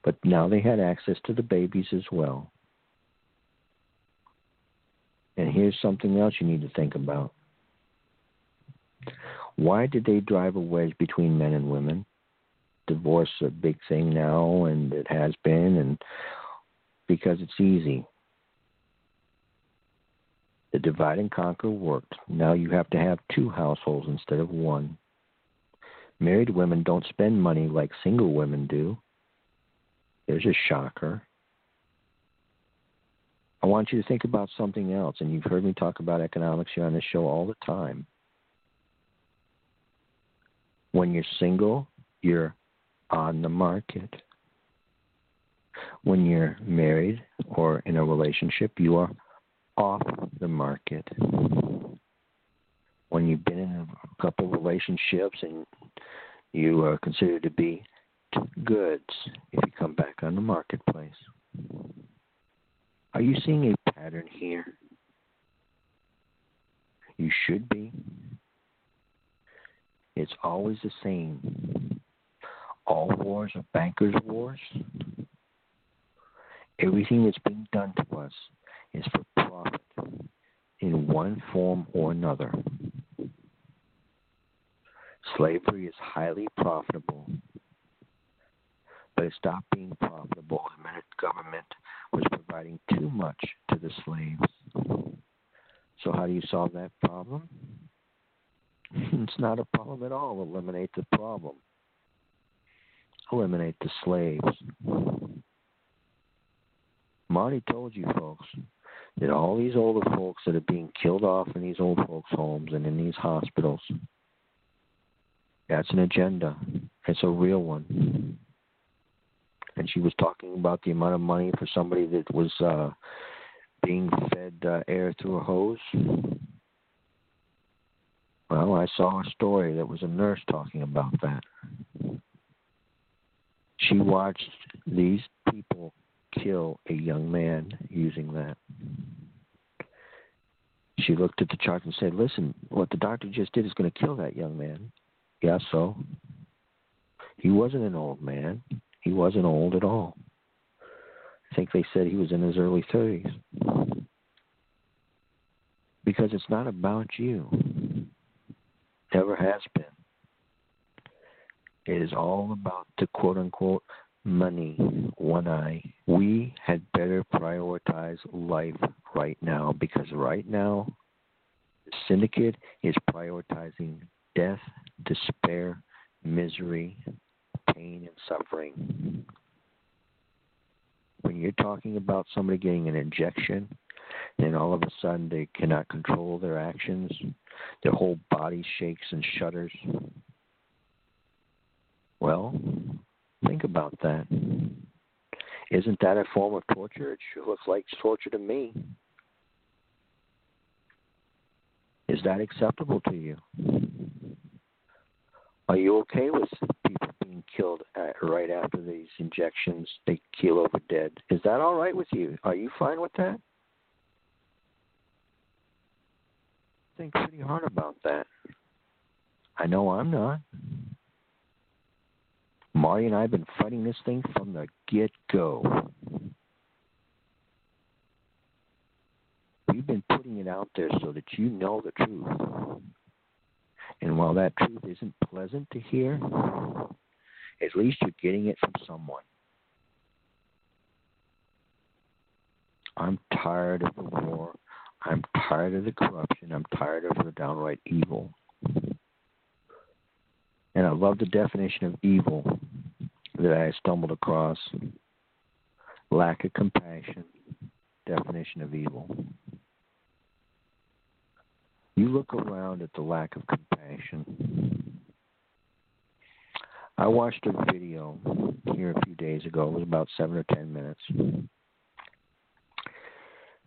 but now they had access to the babies as well. And here's something else you need to think about. Why did they drive a wedge between men and women? Divorce is a big thing now, and it has been, and because it's easy. The divide and conquer worked. Now you have to have two households instead of one. Married women don't spend money like single women do. There's a shocker. I want you to think about something else, and you've heard me talk about economics here on this show all the time. When you're single, you're on the market. When you're married or in a relationship, you are off the market. When you've been in a couple relationships and you are considered to be goods, if you come back on the marketplace. Are you seeing a pattern here? You should be. It's always the same. All wars are bankers' wars. Everything that's being done to us is for profit in one form or another. Slavery is highly profitable, but it stopped being profitable the minute the government was providing too much to the slaves. So how do you solve that problem? It's not a problem at all. Eliminate the problem. Eliminate the slaves. Marty told you, folks, that all these older folks that are being killed off in these old folks' homes and in these hospitals, that's an agenda. It's a real one. And she was talking about the amount of money for somebody that was being fed air through a hose. Well, I saw a story that was a nurse talking about that. She watched these people kill a young man using that. She looked at the chart and said, listen, what the doctor just did is going to kill that young man. Yeah, so? He wasn't an old man. He wasn't old at all. I think they said he was in his early 30s. Because it's not about you. Never has been. It is all about the quote-unquote money, one eye. We had better prioritize life right now, because right now the syndicate is prioritizing death, despair, misery, pain and suffering. When you're talking about somebody getting an injection, then all of a sudden they cannot control their actions, their whole body shakes and shudders. Well, think about that. Isn't that a form of torture? It sure looks like torture to me. Is that acceptable to you? Are you okay with people being killed right after these injections? They keel over dead. Is that all right with you? Are you fine with that? Think pretty hard about that. I know I'm not. Marty and I have been fighting this thing from the get-go. We've been putting it out there so that you know the truth. And while that truth isn't pleasant to hear, at least you're getting it from someone. I'm tired of the war. I'm tired of the corruption. I'm tired of the downright evil. And I love the definition of evil that I stumbled across. Lack of compassion, definition of evil. You look around at the lack of compassion. I watched a video here a few days ago. It was about 7 or 10 minutes.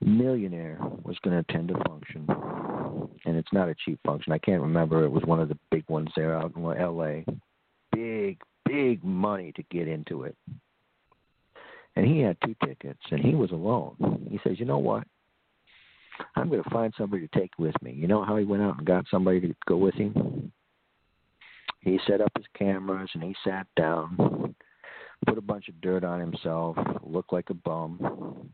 A millionaire was going to attend a function, and it's not a cheap function. I can't remember. It was one of the big ones there out in L.A. Big money to get into it. And he had 2 tickets, and he was alone. He says, you know what? I'm going to find somebody to take with me. You know how he went out and got somebody to go with him? He set up his cameras, and he sat down, put a bunch of dirt on himself, looked like a bum,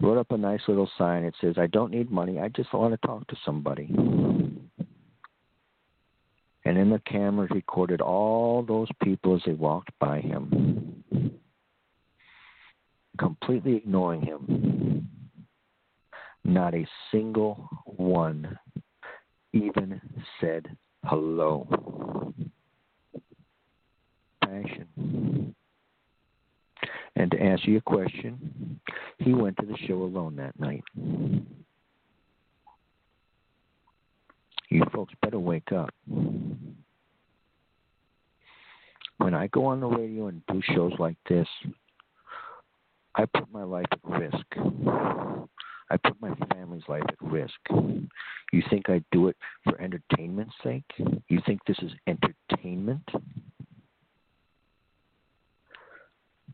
wrote up a nice little sign that says, I don't need money, I just want to talk to somebody. And then the cameras recorded all those people as they walked by him, completely ignoring him. Not a single one even said hello. Passion. And to answer your question, he went to the show alone that night. You folks better wake up. When I go on the radio and do shows like this, I put my life at risk. I put my family's life at risk. You think I do it for entertainment's sake? You think this is entertainment?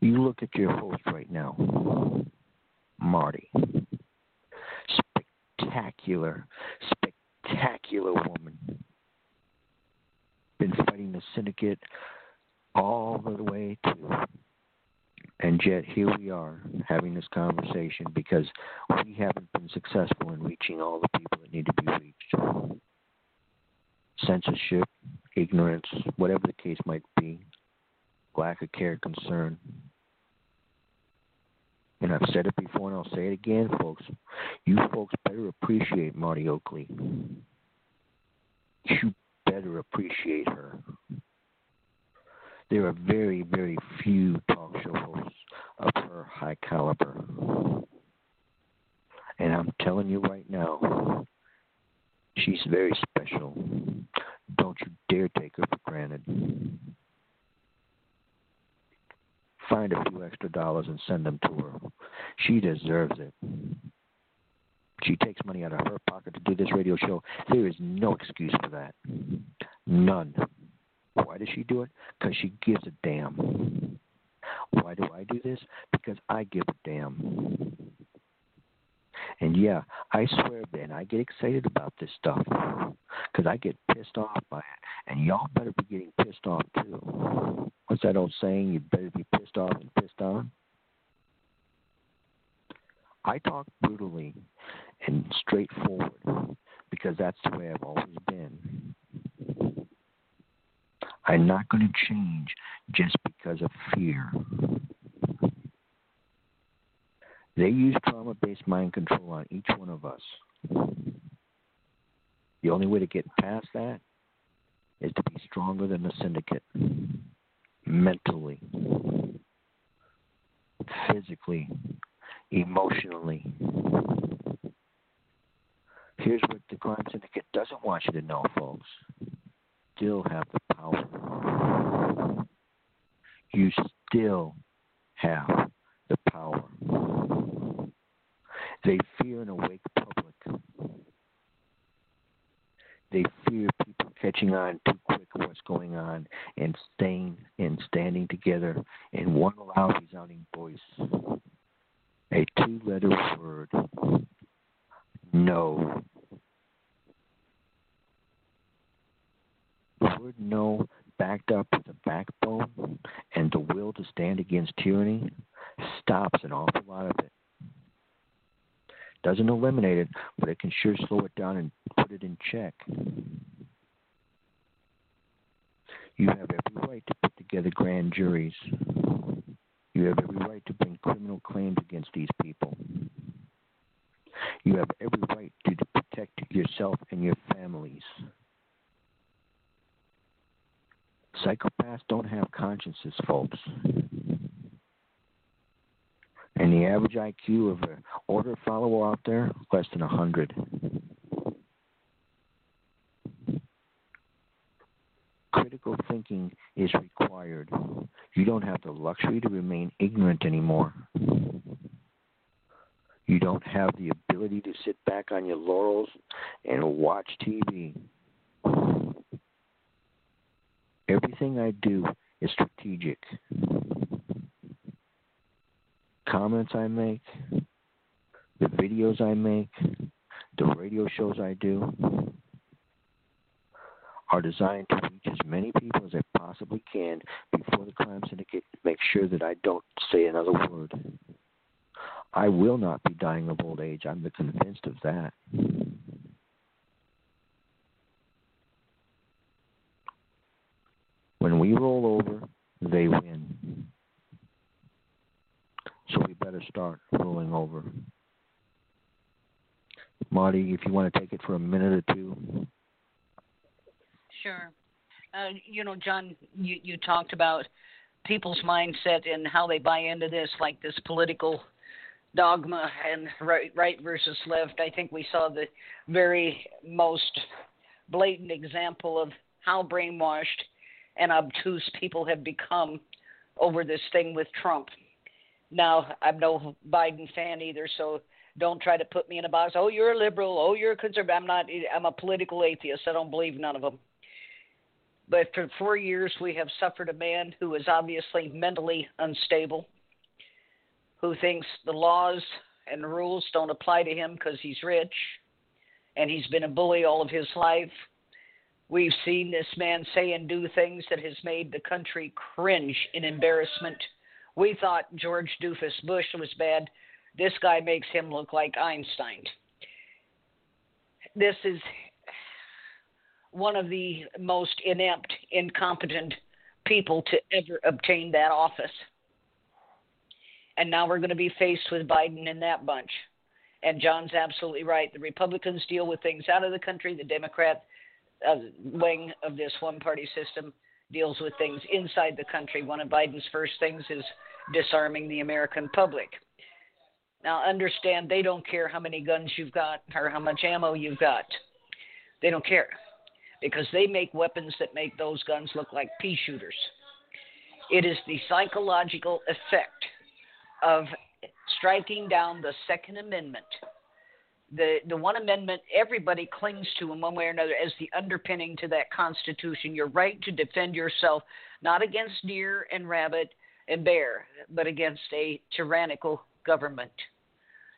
You look at your host right now, Marty. Spectacular woman. Been fighting the syndicate all the way to, and yet here we are having this conversation because we haven't been successful in reaching all the people that need to be reached. Censorship, ignorance, whatever the case might be, lack of care, concern. And I've said it before and I'll say it again, folks. You folks better appreciate Marty Oakley. You better appreciate her. There are very, very few talk show hosts of her high caliber. And I'm telling you right now, she's very special. Don't you dare take her for granted. Find a few extra dollars and send them to her. She deserves it. She takes money out of her pocket to do this radio show. There is no excuse for that. None. Why does she do it? Because she gives a damn. Why do I do this? Because I give a damn. And yeah, I swear, Ben, I get excited about this stuff because I get pissed off by it. And y'all better be getting pissed off too. What's that old saying? You better be pissed off and pissed on. I talk brutally and straightforward because that's the way I've always been. I'm not going to change just because of fear. They use trauma-based mind control on each one of us. The only way to get past that is to be stronger than the syndicate. Mentally, physically, emotionally. Here's what the crime syndicate doesn't want you to know, folks. Still have the power. You still have the power. They fear an awake public. They fear people catching on too quick to what's going on and standing together in one loud resounding voice. A 2-letter word. No. The word no, backed up with a backbone and the will to stand against tyranny, stops an awful lot of it. Doesn't eliminate it, but it can sure slow it down and put it in check. You have every right to put together grand juries. You have every right to bring criminal claims against these people. You have every right to protect yourself and your families. Psychopaths don't have consciences, folks. And the average IQ of an order follower out there, less than 100. critical thinking is required. You don't have the luxury to remain ignorant anymore. You don't have the ability to sit back on your laurels and watch TV. Everything I do is strategic. Comments I make, the videos I make, the radio shows I do are designed to reach as many people as I possibly can before the crime syndicate makes sure that I don't say another word. I will not be dying of old age. I'm convinced of that. When we roll over, they win. So we better start rolling over. Marty, if you want to take it for a minute or two. Sure. John, you talked about people's mindset and how they buy into this, like this political dogma and right versus left. I think we saw the very most blatant example of how brainwashed and obtuse people have become over this thing with Trump. Now, I'm no Biden fan either, so don't try to put me in a box. Oh, you're a liberal. Oh, you're a conservative. I'm not. I'm a political atheist. I don't believe none of them. But for 4 years, we have suffered a man who is obviously mentally unstable, who thinks the laws and rules don't apply to him because he's rich, and he's been a bully all of his life. We've seen this man say and do things that has made the country cringe in embarrassment. We thought George Doofus Bush was bad. This guy makes him look like Einstein. This is one of the most inept, incompetent people to ever obtain that office. And now we're going to be faced with Biden and that bunch. And John's absolutely right. The Republicans deal with things out of the country. The Democrat wing of this one-party system deals with things inside the country. One of Biden's first things is disarming the American public. Now, understand, they don't care how many guns you've got or how much ammo you've got. They don't care because they make weapons that make those guns look like pea shooters. It is the psychological effect of striking down the Second Amendment, the one amendment everybody clings to in one way or another as the underpinning to that Constitution, your right to defend yourself, not against deer and rabbit and bear, but against a tyrannical government.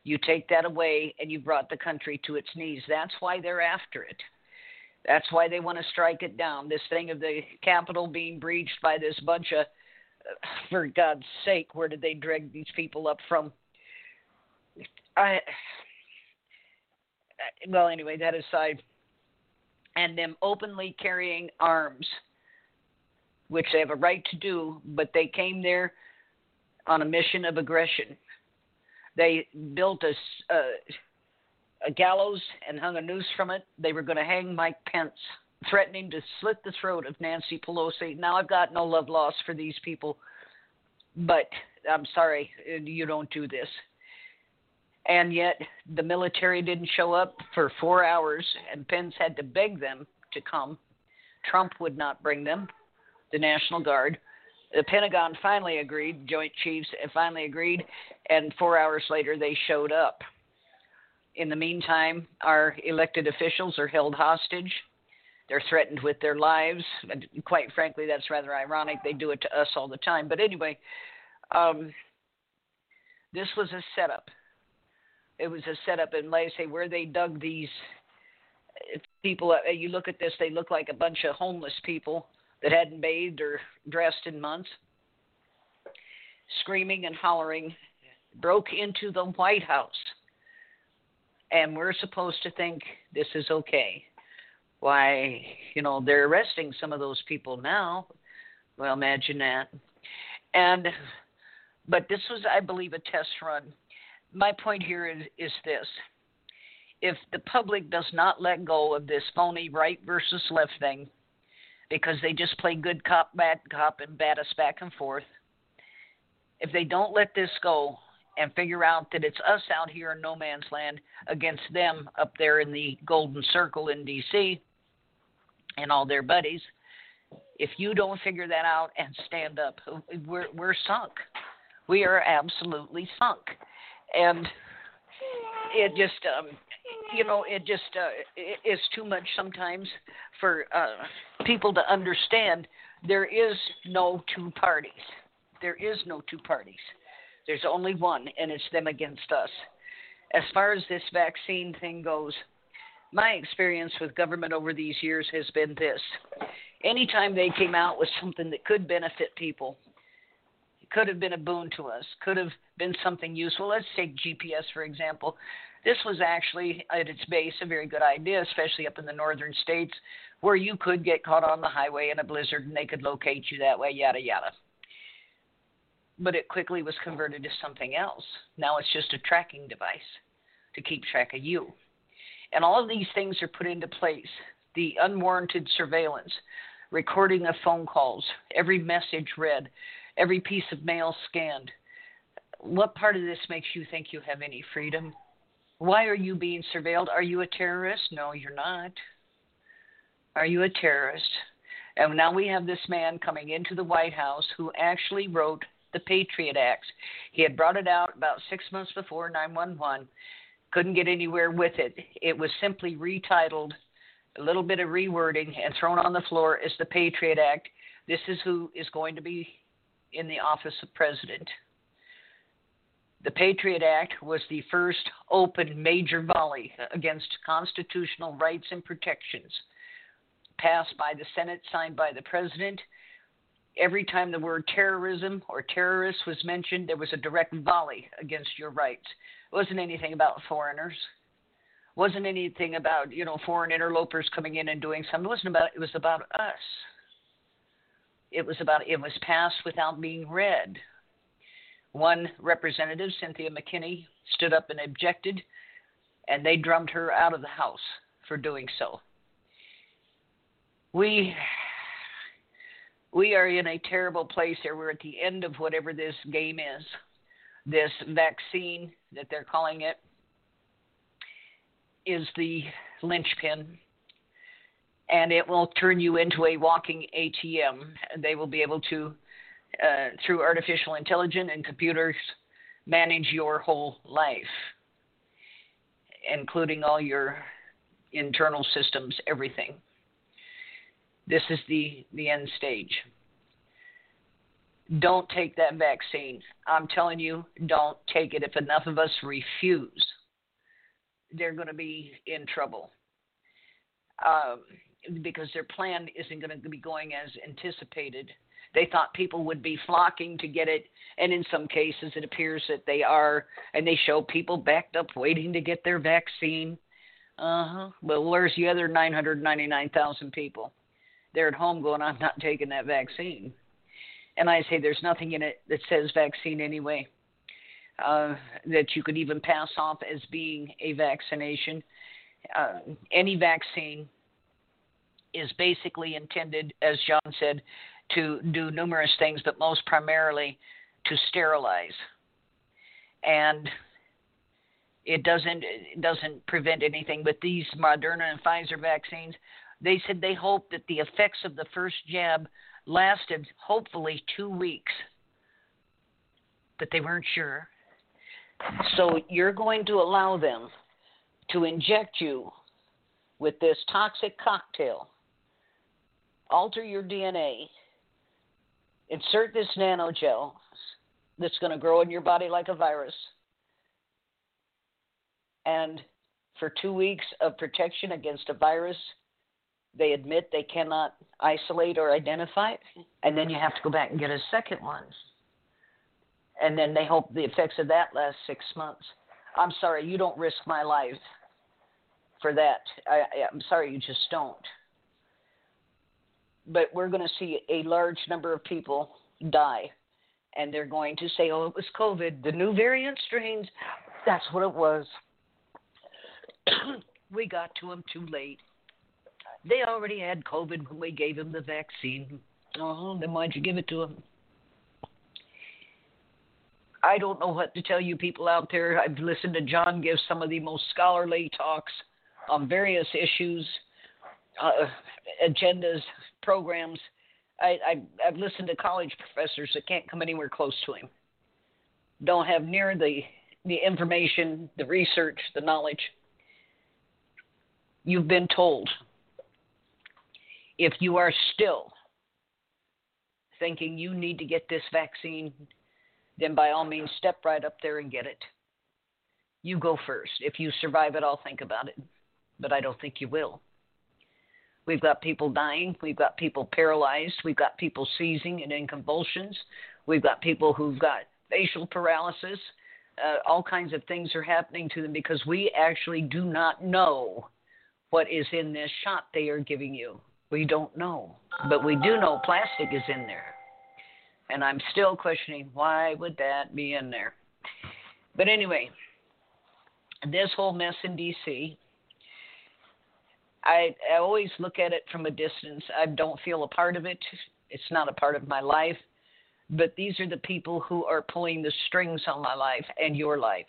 You take that away and you brought the country to its knees. That's why they're after it. That's why they want to strike it down. This thing of the Capitol being breached by this bunch of, for God's sake, where did they drag these people up from? Well, anyway, that aside, and them openly carrying arms, which they have a right to do, but they came there on a mission of aggression. They built a gallows and hung a noose from it. They were going to hang Mike Pence, threatening to slit the throat of Nancy Pelosi. Now, I've got no love lost for these people, but I'm sorry, you don't do this. And yet the military didn't show up for 4 hours, and Pence had to beg them to come. Trump would not bring them, the National Guard. The Pentagon finally agreed, Joint Chiefs finally agreed, and 4 hours later they showed up. In the meantime, our elected officials are held hostage. They're threatened with their lives. And quite frankly, that's rather ironic. They do it to us all the time. But anyway, this was a setup. It was a setup, and like I say, where they dug these people up. You look at this, they look like a bunch of homeless people that hadn't bathed or dressed in months, screaming and hollering, broke into the White House. And we're supposed to think this is okay. Why, they're arresting some of those people now. Well, imagine that. But this was, I believe, a test run. My point here is this. If the public does not let go of this phony right versus left thing, because they just play good cop, bad cop, and bat us back and forth, if they don't let this go and figure out that it's us out here in no man's land against them up there in the Golden Circle in D.C. and all their buddies, If you don't figure that out and stand up, we're sunk. We are absolutely sunk. And it just, is too much sometimes for people to understand. There is no two parties. There is no two parties. There's only one, and it's them against us. As far as this vaccine thing goes, my experience with government over these years has been this. Anytime they came out with something that could benefit people, it could have been a boon to us, could have been something useful. Let's take GPS, for example. This was actually, at its base, a very good idea, especially up in the northern states, where you could get caught on the highway in a blizzard and they could locate you that way, yada, yada. But it quickly was converted to something else. Now it's just a tracking device to keep track of you. And all of these things are put into place. The unwarranted surveillance, recording of phone calls, every message read, every piece of mail scanned. What part of this makes you think you have any freedom? Why are you being surveilled? Are you a terrorist? No, you're not. Are you a terrorist? And now we have this man coming into the White House who actually wrote the Patriot Act. He had brought it out about 6 months before 9/11. Couldn't get anywhere with it. It was simply retitled, a little bit of rewording, and thrown on the floor as the Patriot Act. This is who is going to be in the office of president. The Patriot Act was the first open major volley against constitutional rights and protections, passed by the Senate, signed by the president. Every time the word terrorism or terrorists was mentioned, there was a direct volley against your rights. It wasn't anything about foreigners. It wasn't anything about, foreign interlopers coming in and doing something. It was about us. It was passed without being read. One representative, Cynthia McKinney, stood up and objected, and they drummed her out of the House for doing so. We are in a terrible place here. We're at the end of whatever this game is, this vaccine that they're calling it, is the linchpin, and it will turn you into a walking ATM. And they will be able to, through artificial intelligence and computers, manage your whole life, including all your internal systems, everything. This is the end stage. Don't take that vaccine. I'm telling you, don't take it. If enough of us refuse, they're going to be in trouble because their plan isn't going to be going as anticipated. They thought people would be flocking to get it, and in some cases it appears that they are, and they show people backed up waiting to get their vaccine. Well, where's the other 999,000 people? They're at home going, I'm not taking that vaccine. And I say there's nothing in it that says vaccine anyway, that you could even pass off as being a vaccination. Any vaccine is basically intended, as John said, to do numerous things, but most primarily to sterilize. And it doesn't prevent anything. But these Moderna and Pfizer vaccines, they said they hope that the effects of the first jab lasted hopefully 2 weeks, but they weren't sure. So you're going to allow them to inject you with this toxic cocktail, alter your DNA, insert this nanogel that's going to grow in your body like a virus, and for 2 weeks of protection against a virus they admit they cannot isolate or identify it, and then you have to go back and get a second one. And then they hope the effects of that last 6 months. I'm sorry, you don't risk my life for that. I'm sorry, you just don't. But we're going to see a large number of people die, and they're going to say, oh, it was COVID, the new variant strains, that's what it was. We got to them too late. They already had COVID when we gave them the vaccine. Oh, then why'd you give it to them? I don't know what to tell you people out there. I've listened to John give some of the most scholarly talks on various issues, agendas, programs. I've listened to college professors that can't come anywhere close to him. Don't have near the information, the research, the knowledge. You've been told. If you are still thinking you need to get this vaccine, then by all means, step right up there and get it. You go first. If you survive it, I'll think about it. But I don't think you will. We've got people dying. We've got people paralyzed. We've got people seizing and in convulsions. We've got people who've got facial paralysis. All kinds of things are happening to them because we actually do not know what is in this shot they are giving you. We don't know. But we do know plastic is in there. And I'm still questioning, why would that be in there? But anyway, this whole mess in D.C., I always look at it from a distance. I don't feel a part of it. It's not a part of my life. But these are the people who are pulling the strings on my life and your life.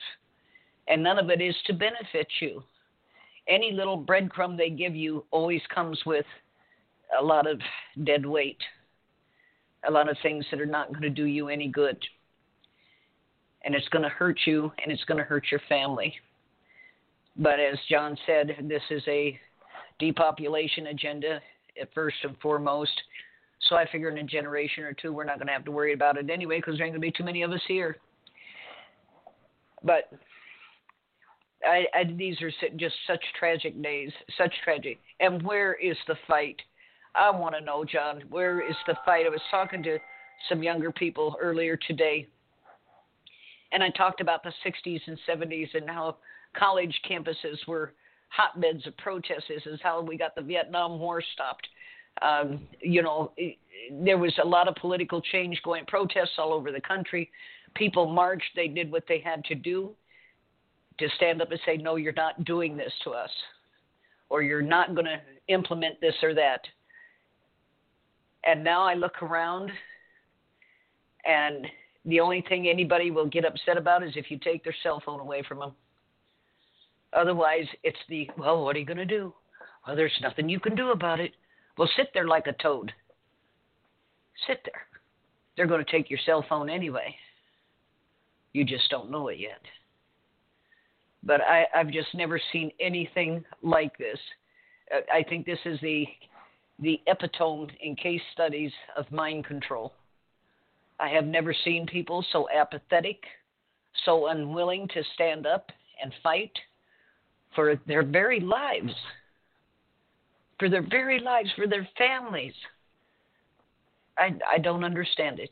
And none of it is to benefit you. Any little breadcrumb they give you always comes with a lot of dead weight, a lot of things that are not going to do you any good. And it's going to hurt you, and it's going to hurt your family. But as John said, this is a depopulation agenda at first and foremost. So I figure in a generation or two, we're not going to have to worry about it anyway because there ain't going to be too many of us here. But these are just such tragic days, such tragic. And where is the fight? I want to know, John, where is the fight? I was talking to some younger people earlier today, and I talked about the 60s and 70s and how college campuses were hotbeds of protests. This is how we got the Vietnam War stopped. There was a lot of political change going, protests all over the country. People marched. They did what they had to do to stand up and say, no, you're not doing this to us, or you're not going to implement this or that. And now I look around, and the only thing anybody will get upset about is if you take their cell phone away from them. Otherwise, it's well, what are you going to do? Well, there's nothing you can do about it. Well, sit there like a toad. Sit there. They're going to take your cell phone anyway. You just don't know it yet. But I've just never seen anything like this. I think this is the epitome in case studies of mind control. I have never seen people so apathetic, so unwilling to stand up and fight for their very lives, for their very lives, for their families. I don't understand it.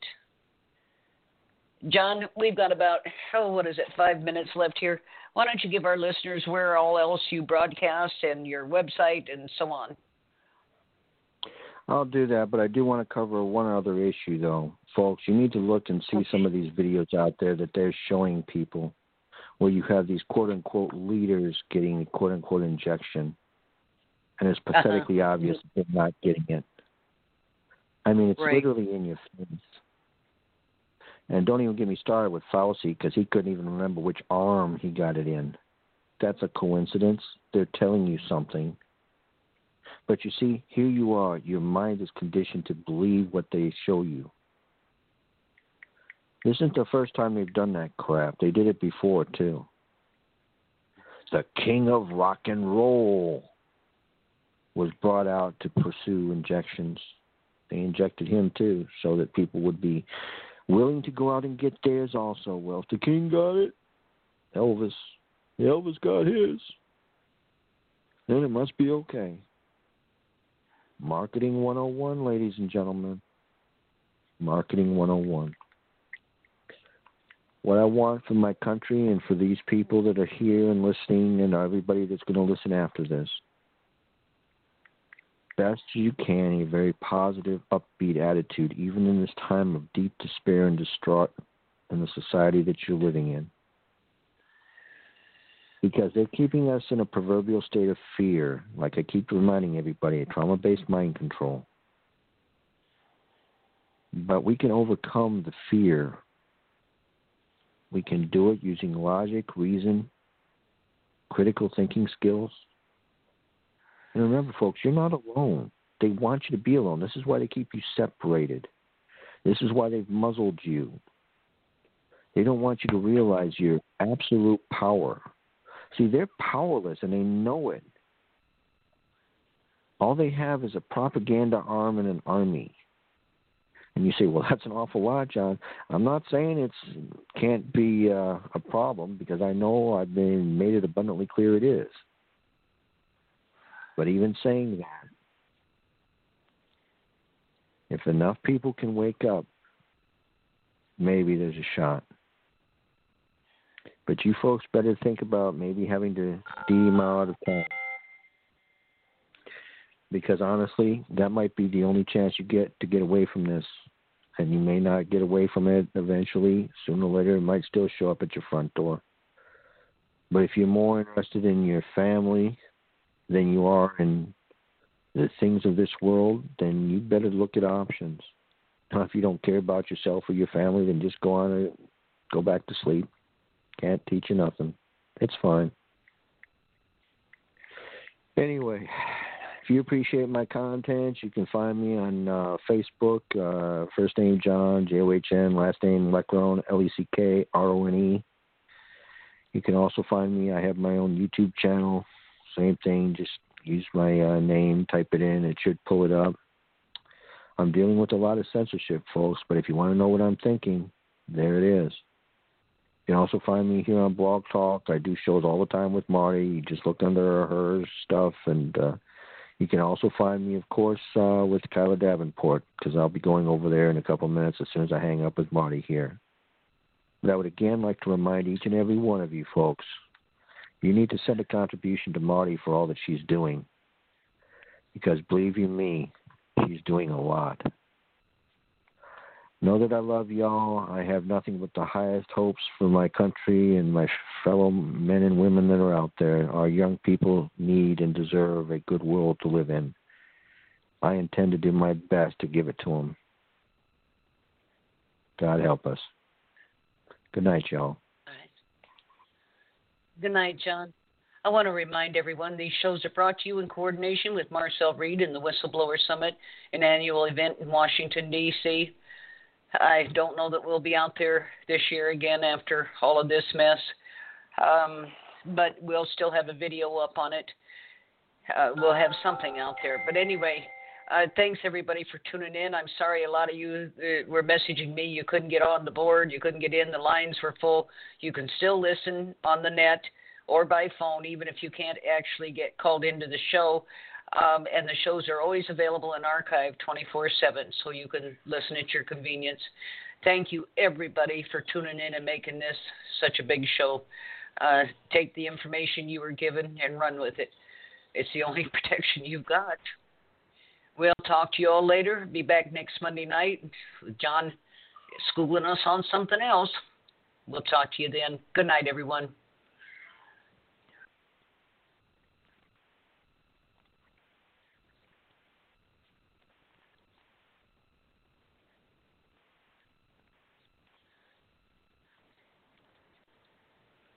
John, we've got about, 5 minutes left here. Why don't you give our listeners where all else you broadcast and your website and so on? I'll do that, but I do want to cover one other issue, though. Folks, you need to look and see some of these videos out there that they're showing people where you have these quote-unquote leaders getting a quote-unquote injection, and it's pathetically obvious they're not getting it. I mean, it's literally in your face. And don't even get me started with Fauci, because he couldn't even remember which arm he got it in. That's a coincidence. They're telling you something. But you see, here you are. Your mind is conditioned to believe what they show you. This isn't the first time they've done that crap. They did it before, too. The king of rock and roll was brought out to pursue injections. They injected him, too, so that people would be willing to go out and get theirs also. Well, if the king got it, Elvis got his, then it must be okay. Marketing 101, ladies and gentlemen. Marketing 101. What I want for my country and for these people that are here and listening and everybody that's going to listen after this, best you can, a very positive, upbeat attitude, even in this time of deep despair and distraught in the society that you're living in. Because they're keeping us in a proverbial state of fear, like I keep reminding everybody, trauma-based mind control. But we can overcome the fear. We can do it using logic, reason, critical thinking skills. And remember, folks, you're not alone. They want you to be alone. This is why they keep you separated. This is why they've muzzled you. They don't want you to realize your absolute power. See, they're powerless, and they know it. All they have is a propaganda arm and an army. And you say, well, that's an awful lot, John. I'm not saying it can't be a problem, because I know I've been made it abundantly clear it is. But even saying that, if enough people can wake up, maybe there's a shot. But you folks better think about maybe having to deem out of town. Because honestly, that might be the only chance you get to get away from this. And you may not get away from it eventually. Sooner or later, it might still show up at your front door. But if you're more interested in your family than you are in the things of this world, then you better look at options. Now, if you don't care about yourself or your family, then just go on and go back to sleep. Can't teach you nothing. It's fine. Anyway, if you appreciate my content, you can find me on Facebook, first name John, J-O-H-N, last name Leckrone, L-E-C-K-R-O-N-E. You can also find me, I have my own YouTube channel, same thing, just use my name, type it in, it should pull it up. I'm dealing with a lot of censorship, folks, but if you want to know what I'm thinking, there it is. You can also find me here on Blog Talk. I do shows all the time with Marty. You just look under her stuff, and you can also find me, of course, with Kyla Davenport, because I'll be going over there in a couple minutes as soon as I hang up with Marty here. But I would again like to remind each and every one of you folks, you need to send a contribution to Marty for all that she's doing, because believe you me, she's doing a lot. Know that I love y'all. I have nothing but the highest hopes for my country and my fellow men and women that are out there. Our young people need and deserve a good world to live in. I intend to do my best to give it to them. God help us. Good night, y'all. Good night, John. I want to remind everyone these shows are brought to you in coordination with Marcel Reed and the Whistleblower Summit, an annual event in Washington, D.C. I don't know that we'll be out there this year again after all of this mess, but we'll still have a video up on it. We'll have something out there. But anyway, thanks, everybody, for tuning in. I'm sorry a lot of you were messaging me. You couldn't get on the board. You couldn't get in. The lines were full. You can still listen on the net or by phone, even if you can't actually get called into the show. And the shows are always available in archive 24/7, so you can listen at your convenience. Thank you, everybody, for tuning in and making this such a big show. Take the information you were given and run with it. It's the only protection you've got. We'll talk to you all later. Be back next Monday night. John is schooling us on something else. We'll talk to you then. Good night, everyone.